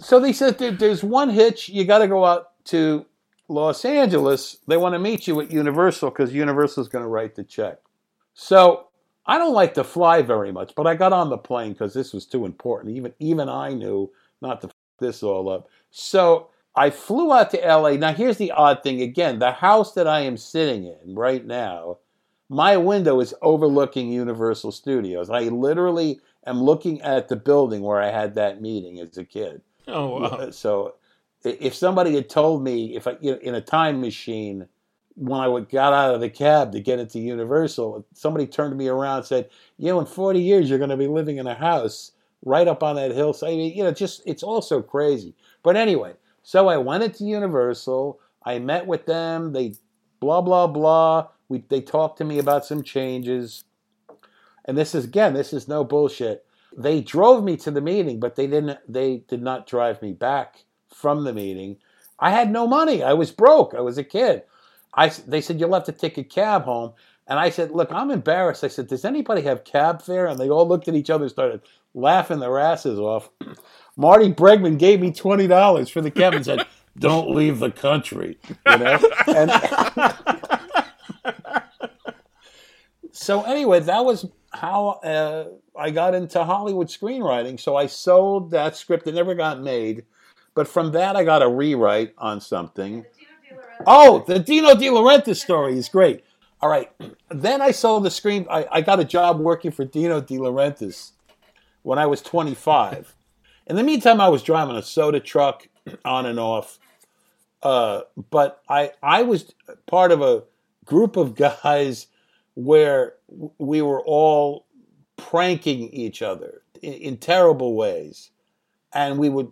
so they said there, there's one hitch. You got to go out to Los Angeles. They want to meet you at Universal because Universal's going to write the check. So I don't like to fly very much, but I got on the plane because this was too important. Even even I knew not to f*** this all up. So I flew out to L A. Now, here's the odd thing. Again, the house that I am sitting in right now, my window is overlooking Universal Studios. I literally am looking at the building where I had that meeting as a kid. Oh, wow. So if somebody had told me, if I, you know, in a time machine, when I got out of the cab to get into Universal, somebody turned me around and said, you know, in forty years, you're going to be living in a house right up on that hillside. I mean, you know, just, it's all so crazy. But anyway, so I went into Universal. I met with them. They blah, blah, blah. We, they talked to me about some changes. And this is, again, this is no bullshit. They drove me to the meeting, but they didn't, they did not drive me back from the meeting. I had no money. I was broke. I was a kid. I, they said, you'll have to take a cab home. And I said, look, I'm embarrassed. I said, does anybody have cab fare? And they all looked at each other and started laughing their asses off. Marty Bregman gave me twenty dollars for the cab and said, don't leave the country. You know? And so anyway, that was how uh, I got into Hollywood screenwriting. So I sold that script. It never got made. But from that, I got a rewrite on something. Oh, the Dino De Laurentiis story is great. All right. Then I sold the screen. I, I got a job working for Dino De Laurentiis when I was twenty-five. In the meantime, I was driving a soda truck on and off. Uh, but I, I was part of a group of guys where we were all pranking each other in, in terrible ways. and we would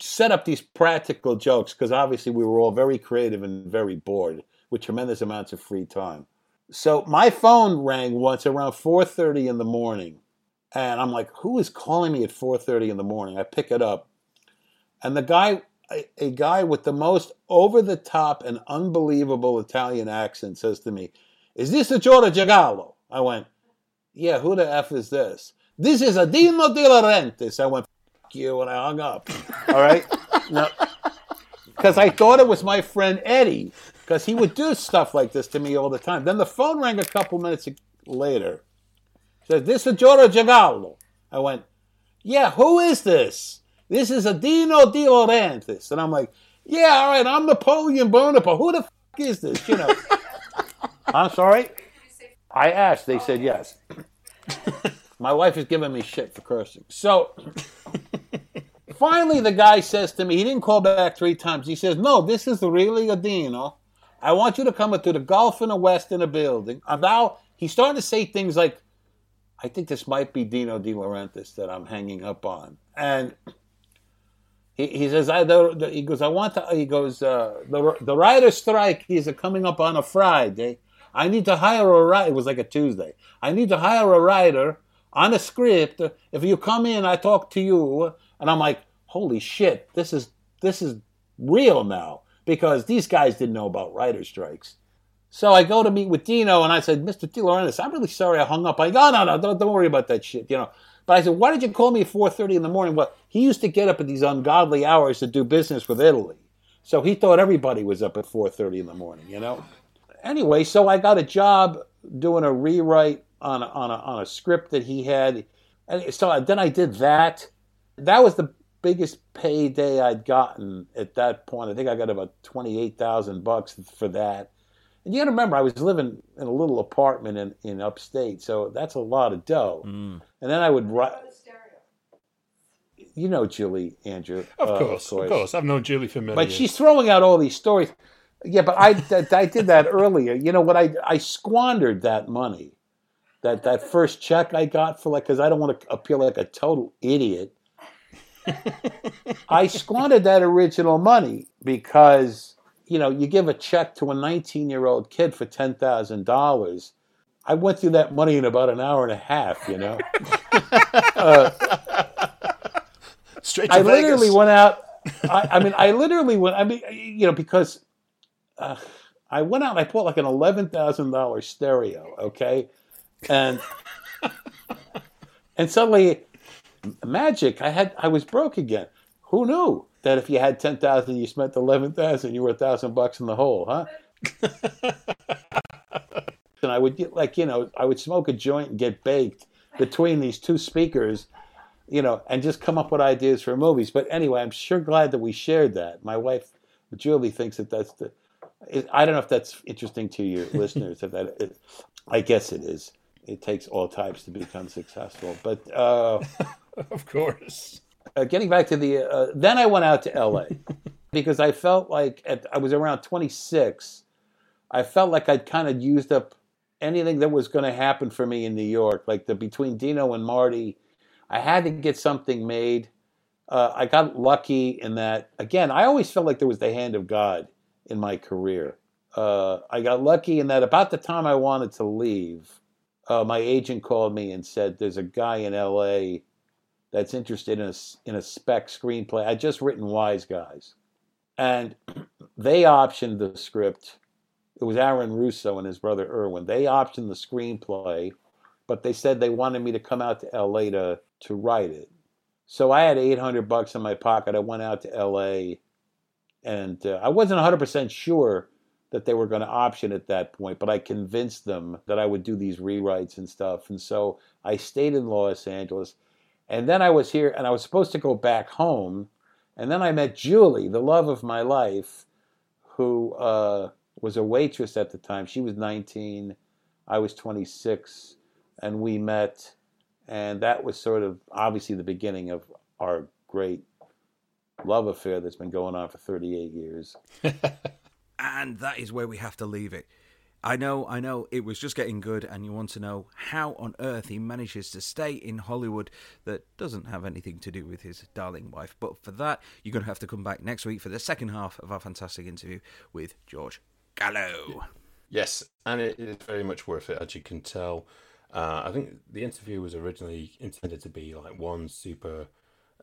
set up these practical jokes because obviously we were all very creative and very bored with tremendous amounts of free time. So my phone rang once around four thirty in the morning, and I'm like, who is calling me at four thirty in the morning? I pick it up, and the guy, a, a guy with the most over-the-top and unbelievable Italian accent says to me, "Is this a Giorgio Gigallo?" I went, "Yeah, who the F is this?" "This is Adino De Laurentiis." I went, "F you," and I hung up, all right? Because I thought it was my friend Eddie, because he would do stuff like this to me all the time. Then the phone rang a couple minutes later. It said, "This is Giorgio Gigallo." I went, "Yeah, who is this?" "This is Adino De Laurentiis." And I'm like, "Yeah, all right, I'm Napoleon Bonaparte. Who the f*** is this?" You know. I'm sorry? I asked. They said yes. My wife is giving me shit for cursing. So finally the guy says to me, he didn't call back three times. He says, "No, this is really Adino. I want you to come into the Gulf and the West in a building." And now he's starting to say things like, "I think this might be Dino De Laurentiis that I'm hanging up on." And he, he says, "I the, the, he goes, I want to." He goes, uh, the the writer's strike is coming up on a Friday. I need to hire a writer. It was like a Tuesday. I need to hire a writer on a script. If you come in, I talk to you." And I'm like, "Holy shit! This is this is real now." Because these guys didn't know about writer strikes. So I go to meet with Dino, and I said, "Mister De Laurentiis, I'm really sorry I hung up." I go, "Oh, no, no, don't, don't worry about that shit, you know." But I said, "Why did you call me at four thirty in the morning?" Well, he used to get up at these ungodly hours to do business with Italy. So he thought everybody was up at four thirty in the morning, you know. Anyway, so I got a job doing a rewrite on a, on a, on a script that he had. And so then I did that. That was the biggest payday I'd gotten at that point. I think I got about twenty-eight thousand bucks for that. And you got to remember, I was living in a little apartment in, in upstate, so that's a lot of dough. Mm. And then I would write. You know Julie, Andrew. Of uh, course, of course, of course. I've known Julie for many years. But she's throwing out all these stories. Yeah, but I that, I did that earlier. You know what? I I squandered that money, that that first check I got for like, because I don't want to appear like a total idiot. I squandered that original money because, you know, you give a check to a nineteen-year-old kid for ten thousand dollars. I went through that money in about an hour and a half, you know. uh, Straight to I Vegas. literally went out. I, I mean, I literally went, I mean, you know, because uh, I went out and I bought like an eleven thousand dollars stereo, okay? And and suddenly, magic, I had, I was broke again. Who knew that if you had ten thousand, you spent eleven thousand, you were a thousand bucks in the hole, huh? And I would get like, you know, I would smoke a joint and get baked between these two speakers, you know, and just come up with ideas for movies. But anyway, I'm sure glad that we shared that. My wife, Julie, thinks that that's the, I don't know if that's interesting to your listeners. If that, it, I guess it is. It takes all types to become successful. But, uh, of course. Uh, getting back to the, uh, then I went out to L A because I felt like at, I was around twenty-six. I felt like I'd kind of used up anything that was going to happen for me in New York. Like the between Dino and Marty, I had to get something made. Uh, I got lucky in that, again, I always felt like there was the hand of God in my career. Uh, I got lucky in that about the time I wanted to leave, uh, my agent called me and said, "There's a guy in L A that's interested in a, in a spec screenplay." I'd just written Wise Guys. And they optioned the script. It was Aaron Russo and his brother Irwin. They optioned the screenplay, but they said they wanted me to come out to L A to, to write it. So I had eight hundred bucks in my pocket. I went out to L A, and uh, I wasn't one hundred percent sure that they were going to option at that point, but I convinced them that I would do these rewrites and stuff. And so I stayed in Los Angeles. And then I was here, and I was supposed to go back home. And then I met Julie, the love of my life, who uh, was a waitress at the time. She was nineteen. I was twenty-six. And we met. And that was sort of obviously the beginning of our great love affair that's been going on for thirty-eight years. And that is where we have to leave it. I know, I know, it was just getting good, and you want to know how on earth he manages to stay in Hollywood that doesn't have anything to do with his darling wife. But for that, you're going to have to come back next week for the second half of our fantastic interview with George Gallo. Yes, and it is very much worth it, as you can tell. Uh, I think the interview was originally intended to be like one super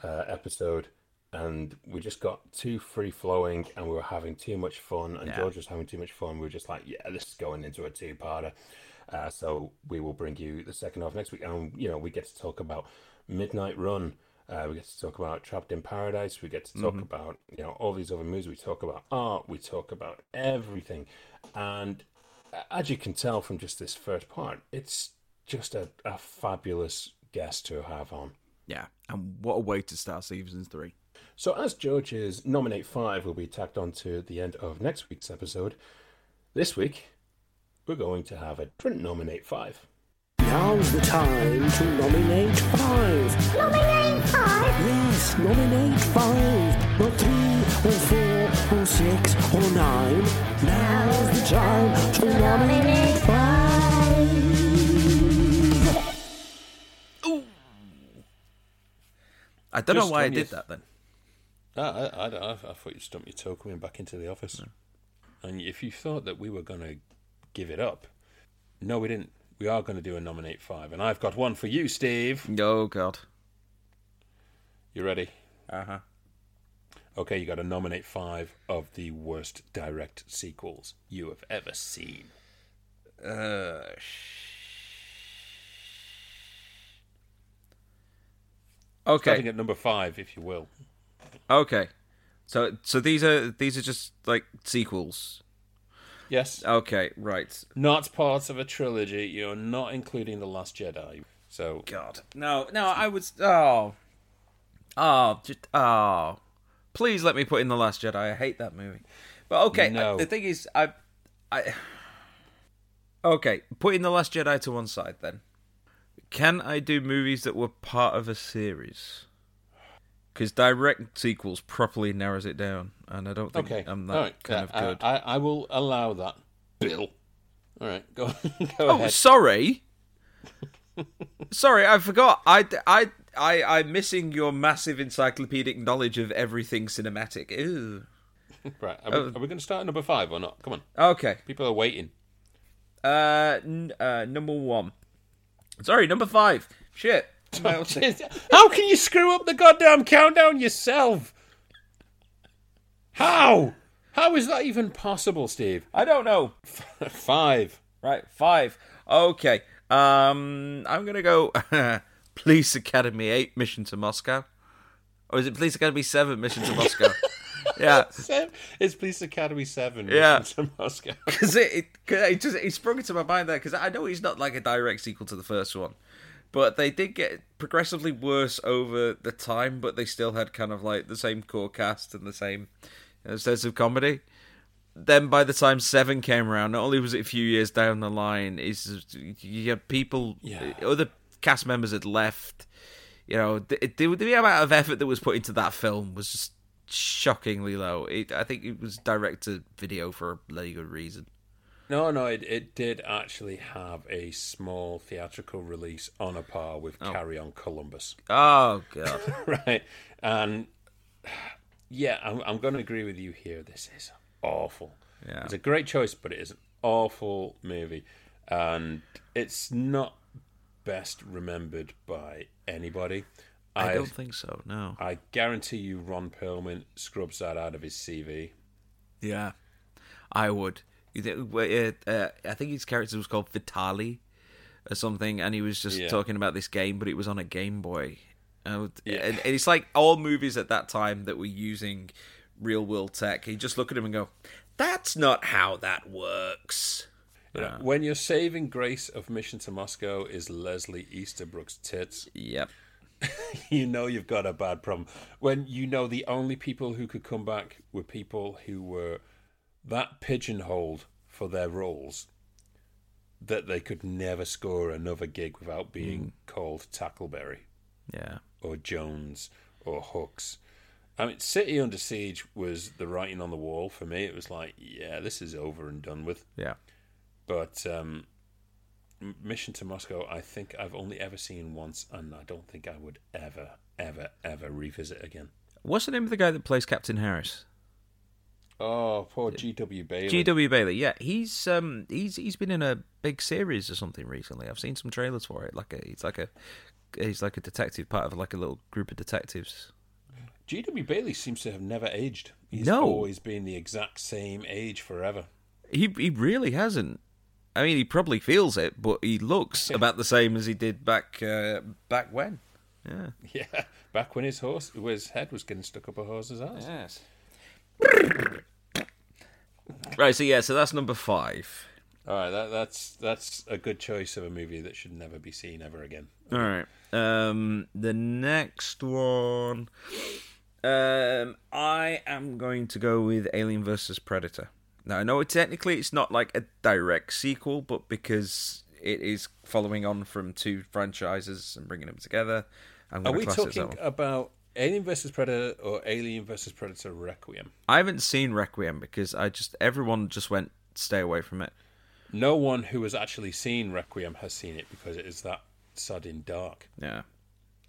uh, episode, and we just got too free-flowing, and we were having too much fun, and yeah. George was having too much fun. We were just like, yeah, this is going into a two-parter. Uh, so we will bring you the second half next week, and, you know, we get to talk about Midnight Run. Uh, we get to talk about Trapped in Paradise. We get to talk mm-hmm. about, you know, all these other movies. We talk about art. We talk about everything. And as you can tell from just this first part, it's just a, a fabulous guest to have on. Yeah, and what a way to start season three. So as George's Nominate five will be tacked on to the end of next week's episode, this week we're going to have a different Nominate five. Now's the time to Nominate five. Nominate five? Yes, Nominate five. Not three, or four, or six, or nine. Now's the time to Nominate five. Ooh. I don't Just know why I did th- that then. I, I, I, I thought you'd stump your toe coming back into the office. No. And if you thought that we were going to give it up, no, we didn't. We are going to do a Nominate five. And I've got one for you, Steve. Oh, God. You ready? Uh-huh. Okay, you got a Nominate five of the worst direct sequels you have ever seen. Uh, sh- Okay. Starting at number five, if you will. Okay, so so these are these are just like sequels. Yes. Okay. Right. Not part of a trilogy. You're not including The Last Jedi. So God, no, no. I would. Oh, oh, just, oh. Please let me put in The Last Jedi. I hate that movie. But okay, no. I, the thing is, I, I. Okay, putting The Last Jedi to one side, then. Can I do movies that were part of a series? Because direct sequels properly narrows it down, and I don't think okay. I'm that right. kind uh, of good. I, I will allow that, Bill. All right, go, go oh, ahead. Oh, sorry. sorry, I forgot. I, I, I, I'm missing your massive encyclopedic knowledge of everything cinematic. Ew. Right, are we, uh, are we going to start at number five or not? Come on. Okay. People are waiting. Uh, n- uh Number one. Sorry, number five. Shit. How can you screw up the goddamn countdown yourself? How? How is that even possible, Steve? I don't know. Five. Right, five. Okay. Um, I'm going to go Police Academy eight, Mission to Moscow. Or is it Police Academy seven, Mission to Moscow? Yeah. It's Police Academy seven, yeah. Mission to Moscow. Because it, it, it, just, it sprung into my mind there, because I know it's not like a direct sequel to the first one. But they did get progressively worse over the time, but they still had kind of like the same core cast and the same you know, sense of comedy. Then by the time Seven came around, not only was it a few years down the line, is you had people, yeah. other cast members had left. You know, the, the, the amount of effort that was put into that film was just shockingly low. It, I think it was direct to video for a bloody good reason. No, no, it, it did actually have a small theatrical release on a par with oh. Carry On Columbus. Oh, God. Right. And, yeah, I'm, I'm going to agree with you here. This is awful. Yeah. It's a great choice, but it is an awful movie. And it's not best remembered by anybody. I, I don't think so, no. I guarantee you Ron Perlman scrubs that out of his C V. Yeah, I would. Uh, I think his character was called Vitali or something, and he was just yeah. talking about this game, but it was on a Game Boy. Uh, yeah. and, and it's like all movies at that time that were using real-world tech, you just look at him and go, that's not how that works. You know, uh, when your saving grace of Mission to Moscow is Leslie Easterbrook's tits. Yep. You know you've got a bad problem. When you know the only people who could come back were people who were that pigeonholed for their roles that they could never score another gig without being mm. called Tackleberry yeah, or Jones or Hooks. I mean, City Under Siege was the writing on the wall for me. It was like, yeah, this is over and done with. Yeah. But um, Mission to Moscow, I think I've only ever seen once, and I don't think I would ever, ever, ever revisit again. What's the name of the guy that plays Captain Harris? Oh, poor G W Bailey. G W Bailey, yeah, he's um, he's he's been in a big series or something recently. I've seen some trailers for it. Like a, it's like a, he's like a detective, part of like a little group of detectives. G W Bailey seems to have never aged. He's no. always been the exact same age forever. He he really hasn't. I mean, he probably feels it, but he looks about the same as he did back uh, back when. Yeah, yeah, back when his horse, his head was getting stuck up a horse's ass. Yes. Right, so yeah, so that's number five. All right, that, that's that's a good choice of a movie that should never be seen ever again. All right, um, the next one, um, I am going to go with Alien versus Predator. Now, I know technically it's not like a direct sequel, but because it is following on from two franchises and bringing them together, I'm going to class it as that one. Are we talking about Alien versus Predator or Alien versus Predator Requiem? I haven't seen Requiem because I just everyone just went stay away from it. No one who has actually seen Requiem has seen it because it is that sudden dark. Yeah,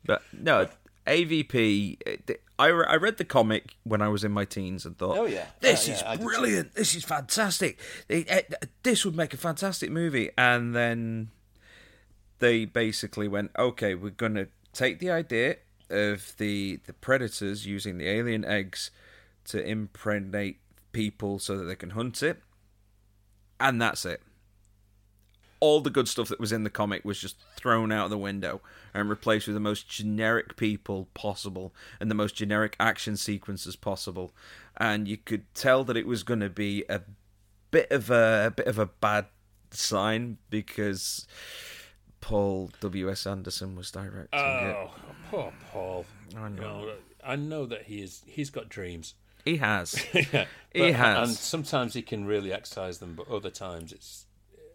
but no, A V P. It, I I read the comic when I was in my teens and thought, oh yeah, this oh, yeah, is brilliant. This is fantastic. It, it, this would make a fantastic movie. And then they basically went, okay, we're gonna take the idea of the, the predators using the alien eggs to impregnate people so that they can hunt it. And that's it. All the good stuff that was in the comic was just thrown out the window and replaced with the most generic people possible and the most generic action sequences possible. And you could tell that it was going to be a bit of a, a bit of a bad sign because Paul W S. Anderson was directing oh, it. Oh, poor Paul. I know. You know. I know that he is, he's got dreams. He has. yeah, he but, has. And sometimes he can really excise them, but other times it's...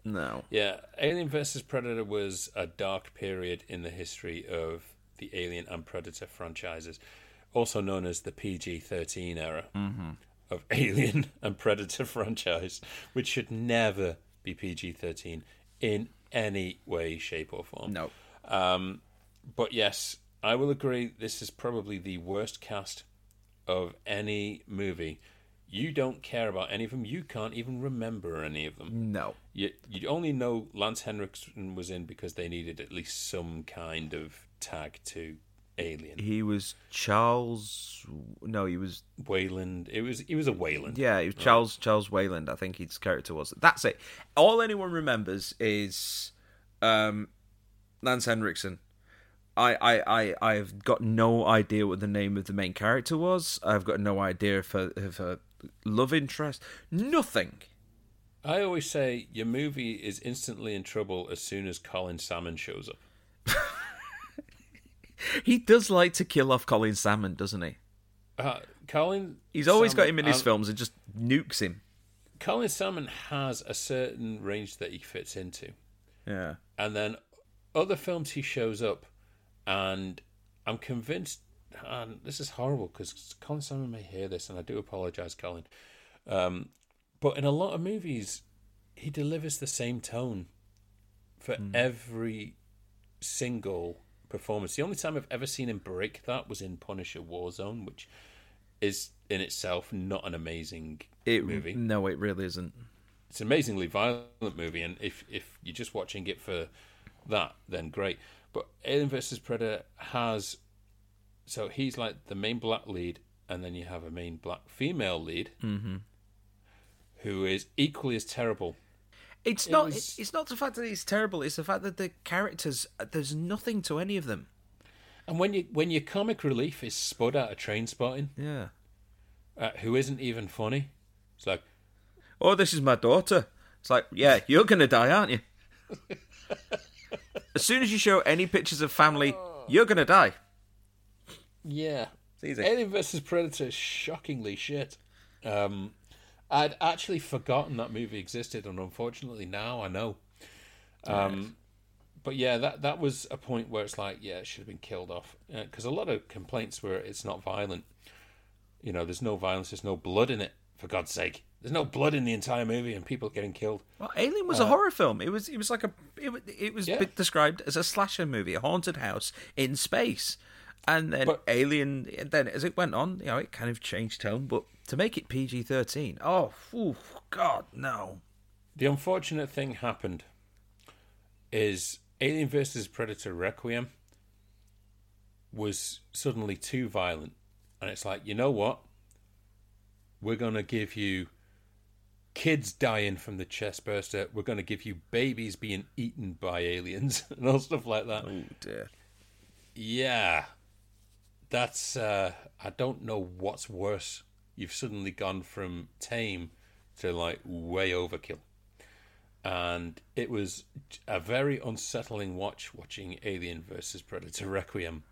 No. Yeah, Alien versus Predator was a dark period in the history of the Alien and Predator franchises, also known as the P G thirteen era mm-hmm. of Alien and Predator franchise, which should never be P G thirteen in any way, shape, or form. No. Um, but yes, I will agree, this is probably the worst cast of any movie. You don't care about any of them. You can't even remember any of them. No. You you only know Lance Henriksen was in because they needed at least some kind of tag to Alien. He was Charles... No, he was... Wayland. It was, he was a Wayland. Yeah, he was right. Charles Charles Wayland, I think his character was. That's it. All anyone remembers is um, Lance Henriksen. I, I, I, I've got no idea what the name of the main character was. I've got no idea if her, if her love interest. Nothing. I always say your movie is instantly in trouble as soon as Colin Salmon shows up. He does like to kill off Colin Salmon, doesn't he? Uh, Colin He's always Salmon, got him in his um, films and just nukes him. Colin Salmon has a certain range that he fits into. Yeah. And then other films he shows up and I'm convinced, and this is horrible because Colin Salmon may hear this, and I do apologise, Colin. Um, but in a lot of movies, he delivers the same tone for mm. every single performance. The only time I've ever seen him break that was in Punisher Warzone, which is in itself not an amazing it, movie. No, it really isn't. It's an amazingly violent movie, and if, if you're just watching it for that, then great. But Alien versus. Predator has... So he's like the main black lead, and then you have a main black female lead mm-hmm. who is equally as terrible. It's it not was... It's not the fact that he's terrible. It's the fact that the characters, there's nothing to any of them. And when you when your comic relief is spud out of Trainspotting, yeah. uh, who isn't even funny, it's like, oh, this is my daughter. It's like, yeah, you're going to die, aren't you? As soon as you show any pictures of family, you're going to die. Yeah. It's easy. Alien versus. Predator is shockingly shit. Um, I'd actually forgotten that movie existed, and unfortunately now I know. Um, right. But yeah, that, that was a point where it's like, yeah, it should have been killed off. Because uh, a lot of complaints were it's not violent. You know, there's no violence, there's no blood in it. for God's sake. There's no blood in the entire movie and people getting killed. Well, Alien was uh, a horror film. It was it was like a it, it was yeah. described as a slasher movie, a haunted house in space. And then but, Alien, and then as it went on, you know, it kind of changed tone. But to make it P G thirteen, oh, ooh, God, no. The unfortunate thing happened is Alien versus Predator Requiem was suddenly too violent. And it's like, you know what? We're going to give you kids dying from the chest burster. We're going to give you babies being eaten by aliens and all stuff like that. Oh, dear. Yeah. That's, uh, I don't know what's worse. You've suddenly gone from tame to, like, way overkill. And it was a very unsettling watch, watching Alien versus Predator Requiem.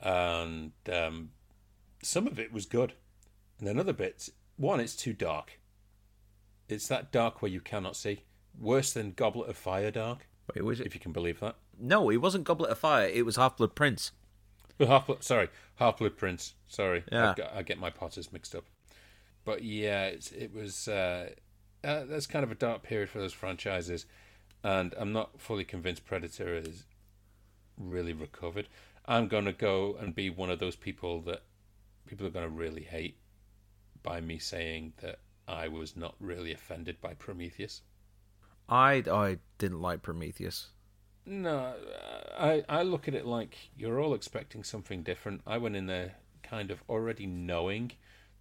And um, some of it was good. And then other bits, one, it's too dark. It's that dark where you cannot see. Worse than Goblet of Fire dark, Wait, was it? if you can believe that. No, it wasn't Goblet of Fire, it was Half-Blood Prince. Half sorry, Half Blood Prince. Sorry, yeah. got, I get my Potters mixed up. But yeah, it's, it was uh, uh, that's kind of a dark period for those franchises, and I'm not fully convinced Predator is really recovered. I'm gonna go and be one of those people that people are gonna really hate by me saying that I was not really offended by Prometheus. I I didn't like Prometheus. No, I, I look at it like you're all expecting something different. I went in there kind of already knowing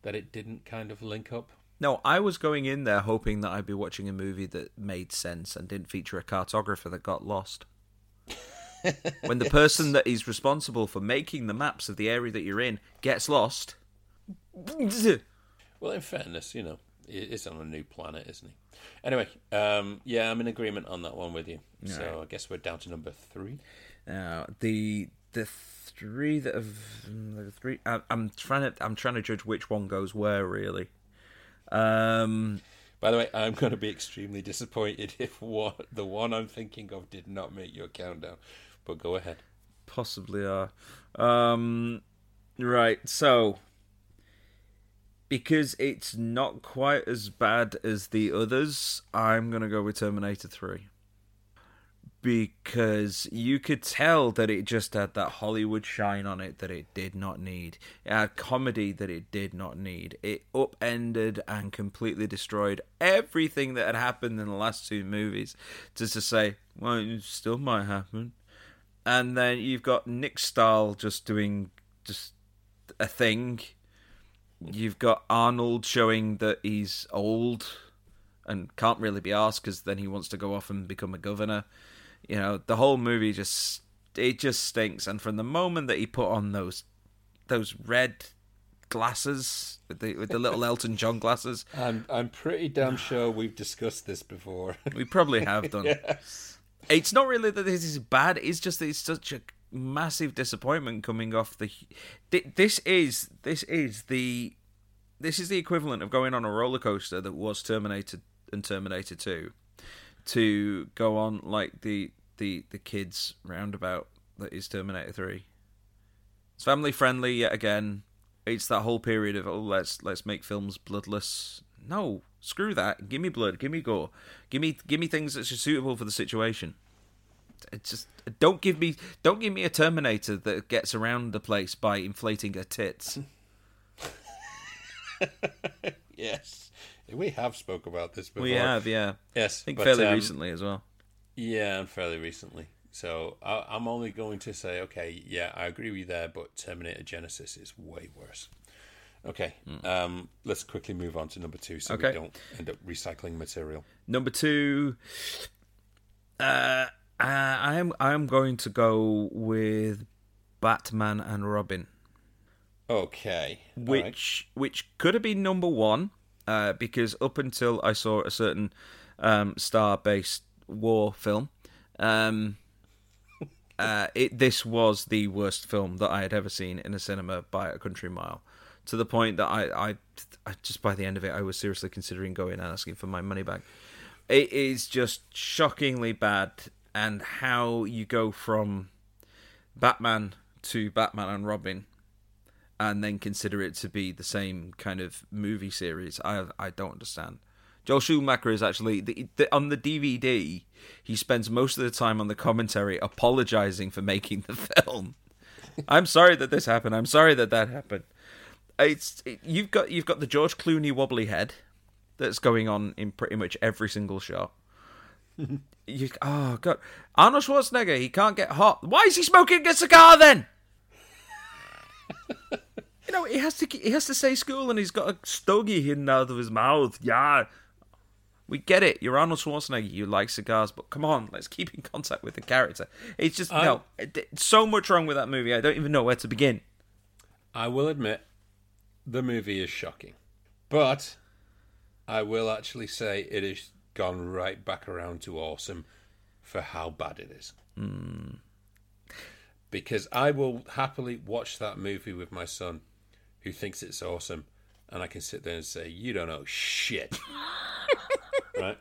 that it didn't kind of link up. No, I was going in there hoping that I'd be watching a movie that made sense and didn't feature a cartographer that got lost. When the person yes. that is responsible for making the maps of the area that you're in gets lost. Well, in fairness, you know, it's on a new planet, isn't he? Anyway, um, yeah, I'm in agreement on that one with you. All so right. I guess we're down to number three. Now uh, the the three that have the three. I, I'm trying to I'm trying to judge which one goes where really. Um, By the way, I'm going to be extremely disappointed if what the one I'm thinking of did not make your countdown. But go ahead. Possibly are. Um, right, so. Because it's not quite as bad as the others, I'm going to go with Terminator three. Because you could tell that it just had that Hollywood shine on it that it did not need. It had comedy that it did not need. It upended and completely destroyed everything that had happened in the last two movies. Just to say, well, it still might happen. And then you've got Nick Stahl just doing just a thing. You've got Arnold showing that he's old and can't really be asked because then he wants to go off and become a governor. You know, the whole movie just, it just stinks. And from the moment that he put on those those red glasses, with the, with the little Elton John glasses. I'm, I'm pretty damn sure we've discussed this before. We probably have done. Yes. It's not really that this is bad. It's just that it's such a massive disappointment coming off the this is this is the this is the equivalent of going on a roller coaster that was Terminator and Terminator two to go on like the the the kids roundabout that is Terminator three. It's family friendly yet again. It's that whole period of oh let's let's make films bloodless. No, screw that. Give me blood. Give me gore. Give me give me things that's suitable for the situation. It's just don't give me don't give me a Terminator that gets around the place by inflating her tits. Yes, we have spoke about this before. We have, yeah. Yes, I think but, fairly um, recently as well. Yeah, and fairly recently. So I, I'm only going to say, okay, yeah, I agree with you there, but Terminator Genesis is way worse. Okay, mm. um, let's quickly move on to number two, so okay. we don't end up recycling material. Number two. Uh. Uh, I am I am going to go with Batman and Robin. Okay. Which right. which could have been number one, uh, because up until I saw a certain um, star-based war film, um, uh, it this was the worst film that I had ever seen in a cinema by a country mile. To the point that I, I, I just by the end of it, I was seriously considering going and asking for my money back. It is just shockingly bad. And how you go from Batman to Batman and Robin and then consider it to be the same kind of movie series. I I don't understand. Joel Schumacher is actually, the, the, on the D V D, he spends most of the time on the commentary apologizing for making the film. I'm sorry that this happened. I'm sorry that that happened. It's it, you've got you've got the George Clooney wobbly head that's going on in pretty much every single shot. you, oh, God. Arnold Schwarzenegger, he can't get hot. Why is he smoking a cigar then? You know, he has to he has to say school and he's got a stogie hidden out of his mouth. Yeah. We get it. You're Arnold Schwarzenegger. You like cigars, but come on, let's keep in contact with the character. It's just, I, no, so much wrong with that movie. I don't even know where to begin. I will admit, the movie is shocking. But I will actually say it has gone right back around to awesome for how bad it is. Mm. Because I will happily watch that movie with my son, who thinks it's awesome, and I can sit there and say, you don't know shit. Right?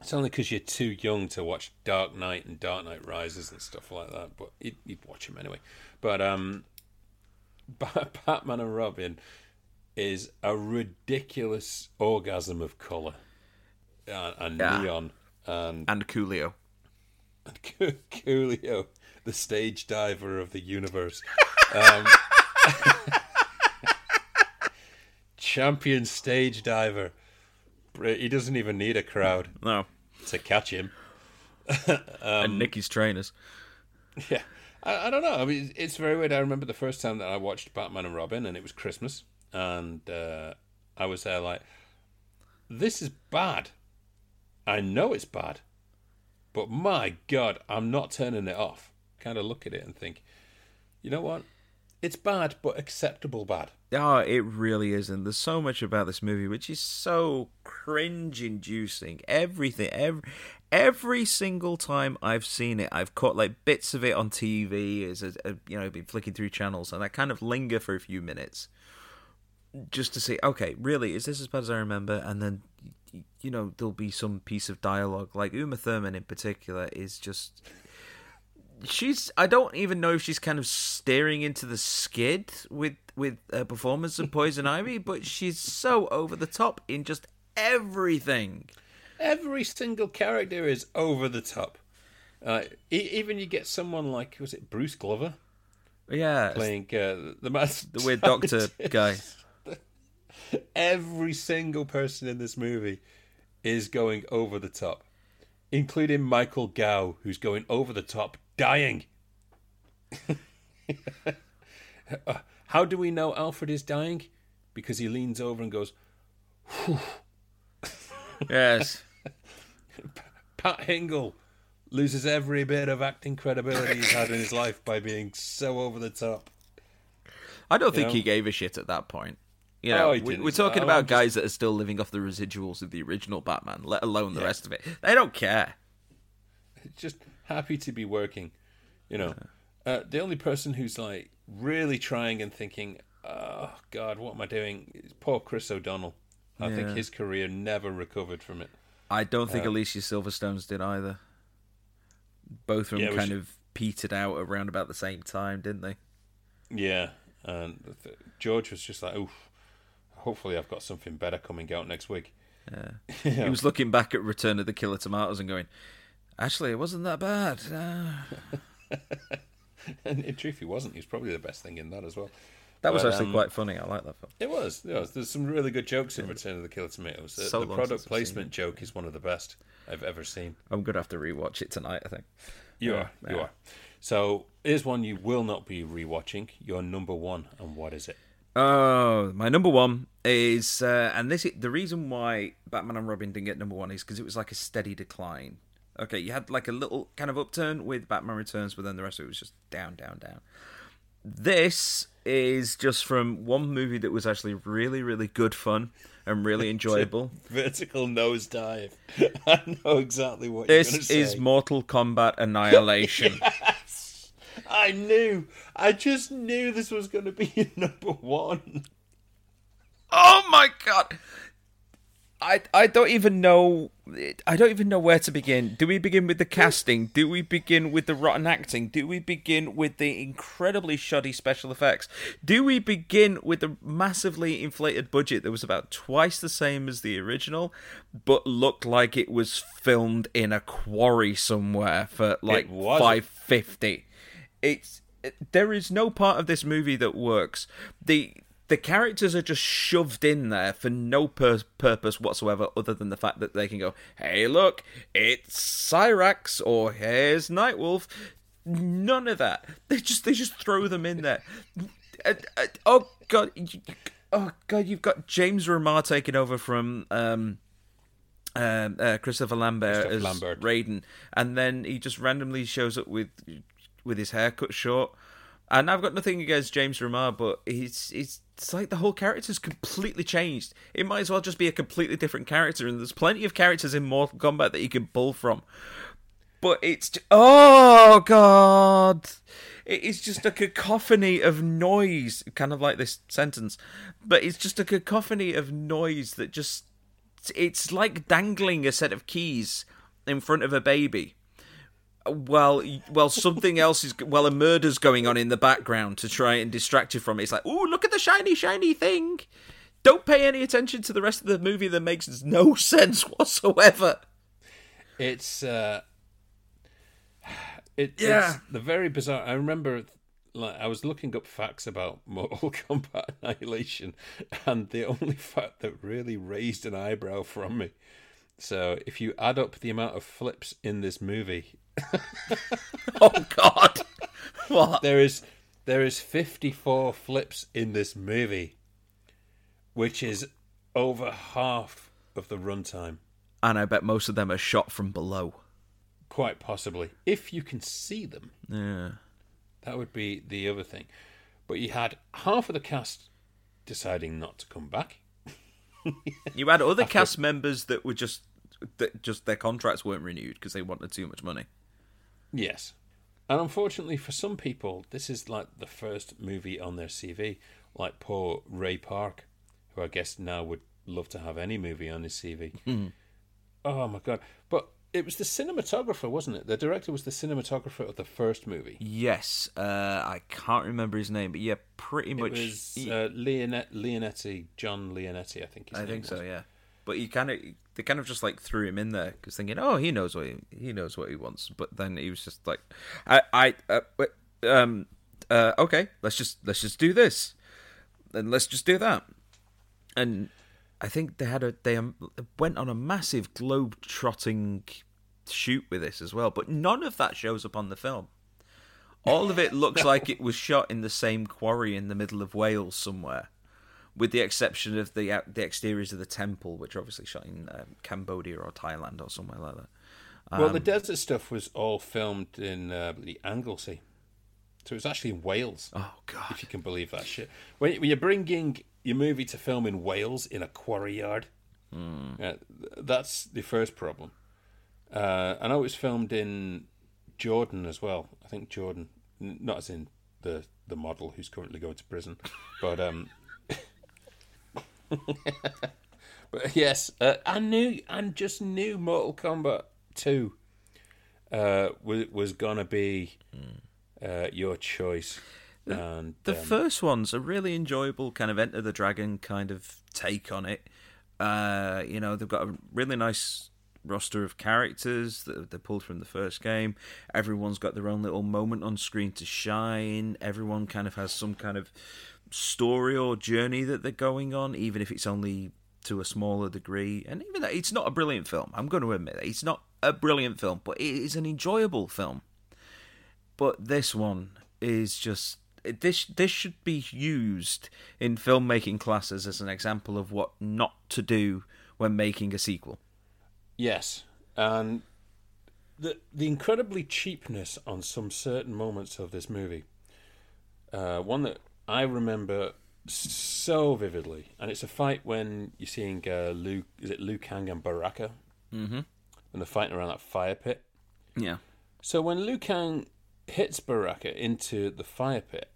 It's only because you're too young to watch Dark Knight and Dark Knight Rises and stuff like that, but you'd, you'd watch them anyway. But um, Batman and Robin is a ridiculous orgasm of colour and, and yeah. neon and and Coolio and Coolio, the stage diver of the universe. um, champion stage diver. He doesn't even need a crowd no. to catch him. um, and Nicky's trainers. Yeah. I, I don't know. I mean, it's very weird. I remember the first time that I watched Batman and Robin, and it was Christmas, and uh, I was there like, this is bad. I know it's bad, but my God, I'm not turning it off. Kind of look at it and think, you know what? It's bad, but acceptable bad. Oh, it really is. And there's so much about this movie, which is so cringe-inducing. Everything, every, every single time I've seen it, I've caught like bits of it on T V, as a, a, you know, been flicking through channels, and I kind of linger for a few minutes just to see, okay, really, is this as bad as I remember? And then, you know, there'll be some piece of dialogue, like Uma Thurman in particular is just... She's. I don't even know if she's kind of staring into the skid with with her performance of Poison Ivy, but she's so over the top in just everything. Every single character is over the top. Uh, even you get someone like, was it Bruce Glover? Yeah, playing uh, the master, the weird doctor guy. Every single person in this movie is going over the top, including Michael Gow, who's going over the top. Dying. How do we know Alfred is dying? Because he leans over and goes, whew. Yes. Pat Hingle loses every bit of acting credibility he's had in his life by being so over the top. I don't you think know? he gave a shit at that point. You know, oh, we, we're talking about guys just... that are still living off the residuals of the original Batman, let alone the yeah. rest of it. They don't care. Just... happy to be working, you know. Uh, the only person who's like really trying and thinking, oh God, what am I doing? It's poor Chris O'Donnell. I yeah. think his career never recovered from it. I don't think uh, Alicia Silverstone's did either. Both of them yeah, kind should... of petered out around about the same time, didn't they? Yeah. And th- George was just like, oof, hopefully I've got something better coming out next week. Yeah. you know? He was looking back at Return of the Killer Tomatoes and going, actually, it wasn't that bad. Uh... and in truth, he wasn't. He was probably the best thing in that as well. That was but, actually um, quite funny. I like that film. It was. It was. There's some really good jokes in Return of the Killer Tomatoes. The, so the product placement joke is one of the best I've ever seen. I'm going to have to rewatch it tonight, I think. You yeah, are. Yeah. You are. So here's one you will not be rewatching. Your number one, and what is it? Oh, my number one is... Uh, and this the reason why Batman and Robin didn't get number one is because it was like a steady decline. Okay, you had like a little kind of upturn with Batman Returns, but then the rest of it was just down, down, down. This is just from one movie that was actually really, really good fun and really enjoyable. Vertical nosedive. I know exactly what this you're going to say. This is Mortal Kombat Annihilation. Yes! I knew. I just knew this was going to be your number one. Oh my God. I I don't even know I don't even know where to begin. Do we begin with the casting? Do we begin with the rotten acting? Do we begin with the incredibly shoddy special effects? Do we begin with the massively inflated budget that was about twice the same as the original, but looked like it was filmed in a quarry somewhere for like five fifty? It's it, there is no part of this movie that works. The The characters are just shoved in there for no pur- purpose whatsoever other than the fact that they can go, hey, look, it's Cyrax, or here's Nightwolf. None of that. They just they just throw them in there. uh, uh, oh, God. Oh, God, you've got James Remar taking over from um, uh, uh, Christopher Lambert Christopher as Lambert. Raiden. And then he just randomly shows up with with his hair cut short. And I've got nothing against James Remar, but he's he's it's like the whole character's completely changed. It might as well just be a completely different character, and there's plenty of characters in Mortal Kombat that you can pull from. But it's just, oh God, it's just a cacophony of noise, kind of like this sentence. But it's just a cacophony of noise that just it's like dangling a set of keys in front of a baby. Well, well, something else is... Well, a murder's going on in the background to try and distract you from it. It's like, ooh, look at the shiny, shiny thing. Don't pay any attention to the rest of the movie that makes no sense whatsoever. It's... Uh, it, yeah. It's the very bizarre... I remember like, I was looking up facts about Mortal Kombat Annihilation, and the only fact that really raised an eyebrow from me. So if you add up the amount of flips in this movie... Oh God! What? There is there is fifty-four flips in this movie, which is over half of the runtime. And I bet most of them are shot from below. Quite possibly, if you can see them. Yeah, that would be the other thing. But you had half of the cast deciding not to come back. You had other After... cast members that were just that just their contracts weren't renewed because they wanted too much money. Yes. And unfortunately for some people, this is like the first movie on their C V, like poor Ray Park, who I guess now would love to have any movie on his C V. Mm. Oh, my God. But it was the cinematographer, wasn't it? The director was the cinematographer of the first movie. Yes. Uh, I can't remember his name, but yeah, pretty much... It was uh, Leonet- Leonetti, John Leonetti, I think his I name I think so, was. Yeah. But he kind of... They kind of just like threw him in there because thinking, oh, he knows what he, he knows what he wants. But then he was just like, I, I, uh, wait, um, uh, okay, let's just let's just do this, and let's just do that. And I think they had a they um, went on a massive globe-trotting shoot with this as well. But none of that shows up on the film. All of it looks no. like it was shot in the same quarry in the middle of Wales somewhere. With the exception of the the exteriors of the temple, which are obviously shot in uh, Cambodia or Thailand or somewhere like that. Um, well, the desert stuff was all filmed in uh, the Anglesey. So it was actually in Wales. Oh, God. If you can believe that shit. When, when you're bringing your movie to film in Wales in a quarry yard, mm. uh, that's the first problem. Uh, I know it was filmed in Jordan as well. I think Jordan, not as in the, the model who's currently going to prison, but... Um, but yes, uh, I knew, I just knew Mortal Kombat two uh, was was gonna be uh, your choice. And the, the um, first one's a really enjoyable kind of Enter the Dragon kind of take on it. Uh, you know, they've got a really nice roster of characters that they pulled from the first game. Everyone's got their own little moment on screen to shine. Everyone kind of has some kind of story or journey that they're going on, even if it's only to a smaller degree. And even that, it's not a brilliant film. I'm going to admit that. It's not a brilliant film, but it is an enjoyable film. But this one is just... This this should be used in filmmaking classes as an example of what not to do when making a sequel. Yes. And the the incredibly cheapness on some certain moments of this movie. Uh, one that I remember so vividly, and it's a fight when you're seeing uh, Liu, is it Liu Kang and Baraka? Mm-hmm. When they're fighting around that fire pit. Yeah. So when Liu Kang hits Baraka into the fire pit,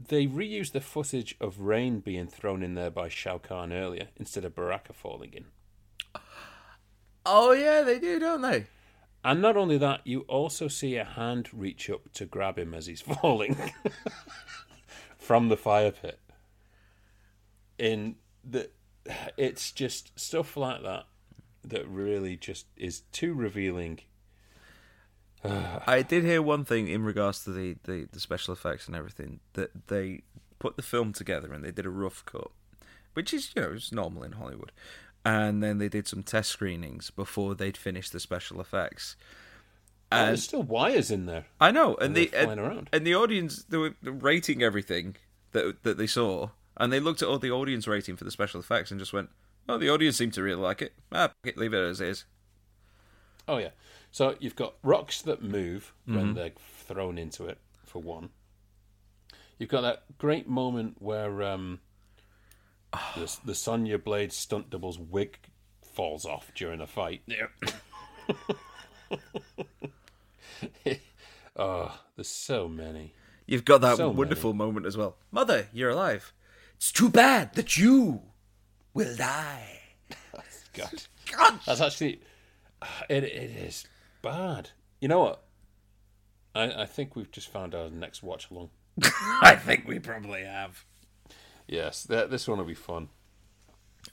They reused the footage of rain being thrown in there by Shao Kahn earlier instead of Baraka falling in. Oh, yeah, they do, don't they? And not only that, you also see a hand reach up to grab him as he's falling from the fire pit. In the, it's just stuff like that that really just is too revealing. I did hear one thing in regards to the, the, the special effects and everything, that they put the film together and they did a rough cut, which is, you know, it's normal in Hollywood. And then they did some test screenings before they'd finished the special effects. And oh, there's still wires in there. I know, and, and the and, and the audience, they were rating everything that that they saw, and they looked at all the audience rating for the special effects and just went, "Oh, the audience seemed to really like it. Ah, leave it as it is." Oh yeah. So you've got rocks that move mm-hmm. when they're thrown into it, for one. You've got that great moment where um, oh. the, the Sonya Blade stunt double's wig falls off during a fight. Yeah. Oh, there's so many. You've got that so wonderful many. moment as well. Mother, you're alive. It's too bad that you will die. God. God. That's actually... It It is... bad. You know what? I, I think we've just found our next watch along. I think we probably have. Yes, that, this one will be fun.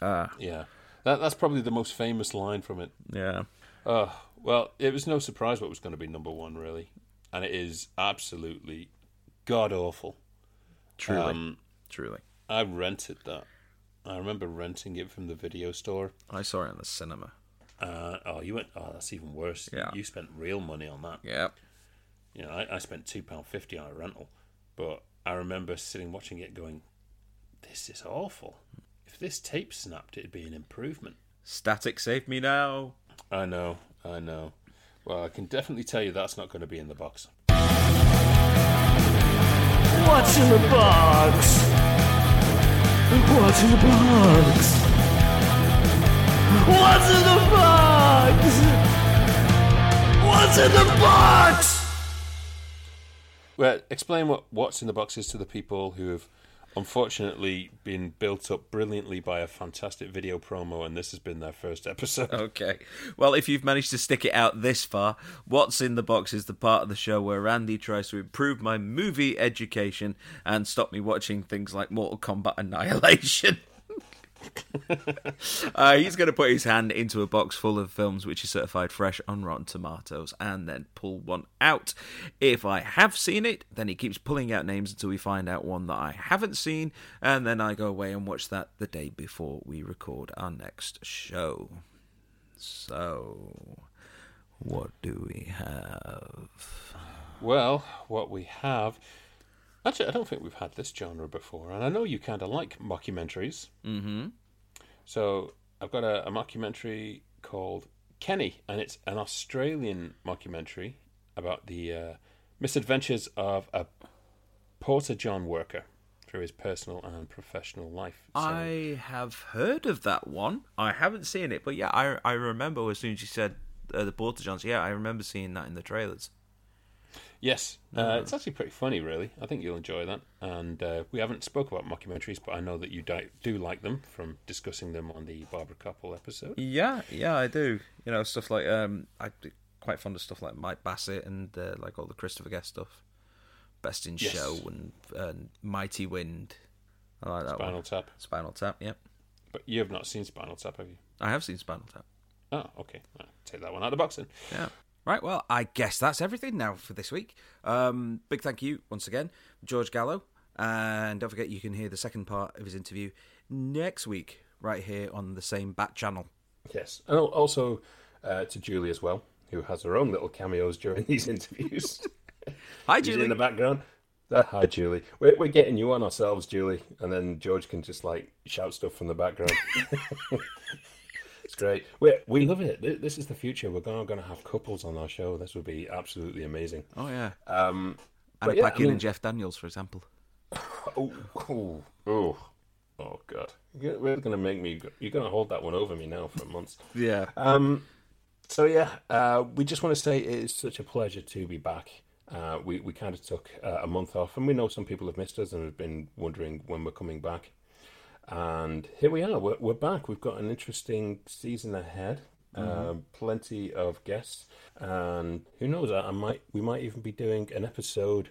Ah, uh, yeah. That that's probably the most famous line from it. Yeah. Oh uh, well, it was no surprise what was going to be number one, really, and it is absolutely god awful. Truly, um, truly. I rented that. I remember renting it from the video store. I saw it in the cinema. Uh, oh, you went. Oh, that's even worse. Yeah. You spent real money on that. Yeah. You know, I, I spent two pound fifty on a rental, but I remember sitting watching it, going, "This is awful. If this tape snapped, it'd be an improvement." Static, save me now. I know, I know. Well, I can definitely tell you that's not going to be in the box. What's in the box? What's in the box? What's in the box? What's in the box? Well, explain what what's in the box is to the people who have unfortunately been built up brilliantly by a fantastic video promo, and this has been their first episode. Okay. Well, if you've managed to stick it out this far, what's in the box is the part of the show where Randy tries to improve my movie education and stop me watching things like Mortal Kombat Annihilation. uh, he's going to put his hand into a box full of films which is certified fresh on Rotten Tomatoes and then pull one out. If I have seen it, then he keeps pulling out names until we find out one that I haven't seen, and then I go away and watch that the day before we record our next show. So, what do we have? Well, what we have... Actually, I don't think we've had this genre before, and I know you kind of like mockumentaries. Mm-hmm. So I've got a, a mockumentary called Kenny, and it's an Australian mockumentary about the uh, misadventures of a Porta-John worker through his personal and professional life. So, I have heard of that one. I haven't seen it, but yeah, I I remember as soon as you said uh, the Porta-Johns, yeah, I remember seeing that in the trailers. Yes, uh, it's actually pretty funny, really. I think you'll enjoy that. And uh, we haven't spoke about mockumentaries, but I know that you di- do like them from discussing them on the Barbara Koppel episode. Yeah, yeah, I do. You know, stuff like um, I'm quite fond of stuff like Mike Bassett and uh, like all the Christopher Guest stuff, Best in yes. Show and, and Mighty Wind. I like that Spinal one. Tap. Spinal Tap, yep. But you have not seen Spinal Tap, have you? I have seen Spinal Tap. Oh, okay. I'll take that one out of the box then. Yeah. Right, well, I guess that's everything now for this week. Um, big thank you, once again, George Gallo. And don't forget, you can hear the second part of his interview next week, right here on the same Bat channel. Yes, and also uh, to Julie as well, who has her own little cameos during these interviews. Hi, Julie. She's in the background. Hi, Julie. We're, we're getting you on ourselves, Julie. And then George can just, like, shout stuff from the background. It's great. We we love it. This is the future. We're going to have couples on our show. This would be absolutely amazing. Oh yeah. Um, Anna Paquin yeah, I mean... and Jeff Daniels, for example. oh, oh, oh, oh, God! You're going to make me. You're going to hold that one over me now for months. yeah. Um. So yeah, uh, we just want to say it is such a pleasure to be back. Uh, we, we kind of took uh, a month off, and we know some people have missed us and have been wondering when we're coming back. And here we are, we're, we're back. We've got an interesting season ahead, mm-hmm. um, plenty of guests, and who knows, I, I might we might even be doing an episode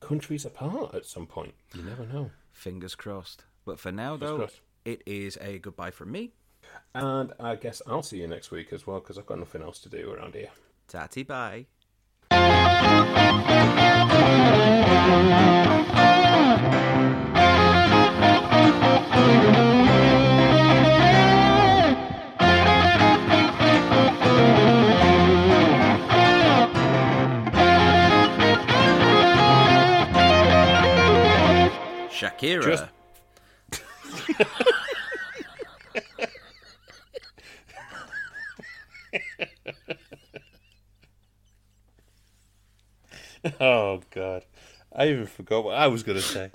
countries apart at some point. You never know. Fingers crossed. But for now, Fingers though, crossed. It is a goodbye from me. And I guess I'll see you next week as well, because I've got nothing else to do around here. Tatty bye. Shakira. Just... Oh, God. I even forgot what I was going to say.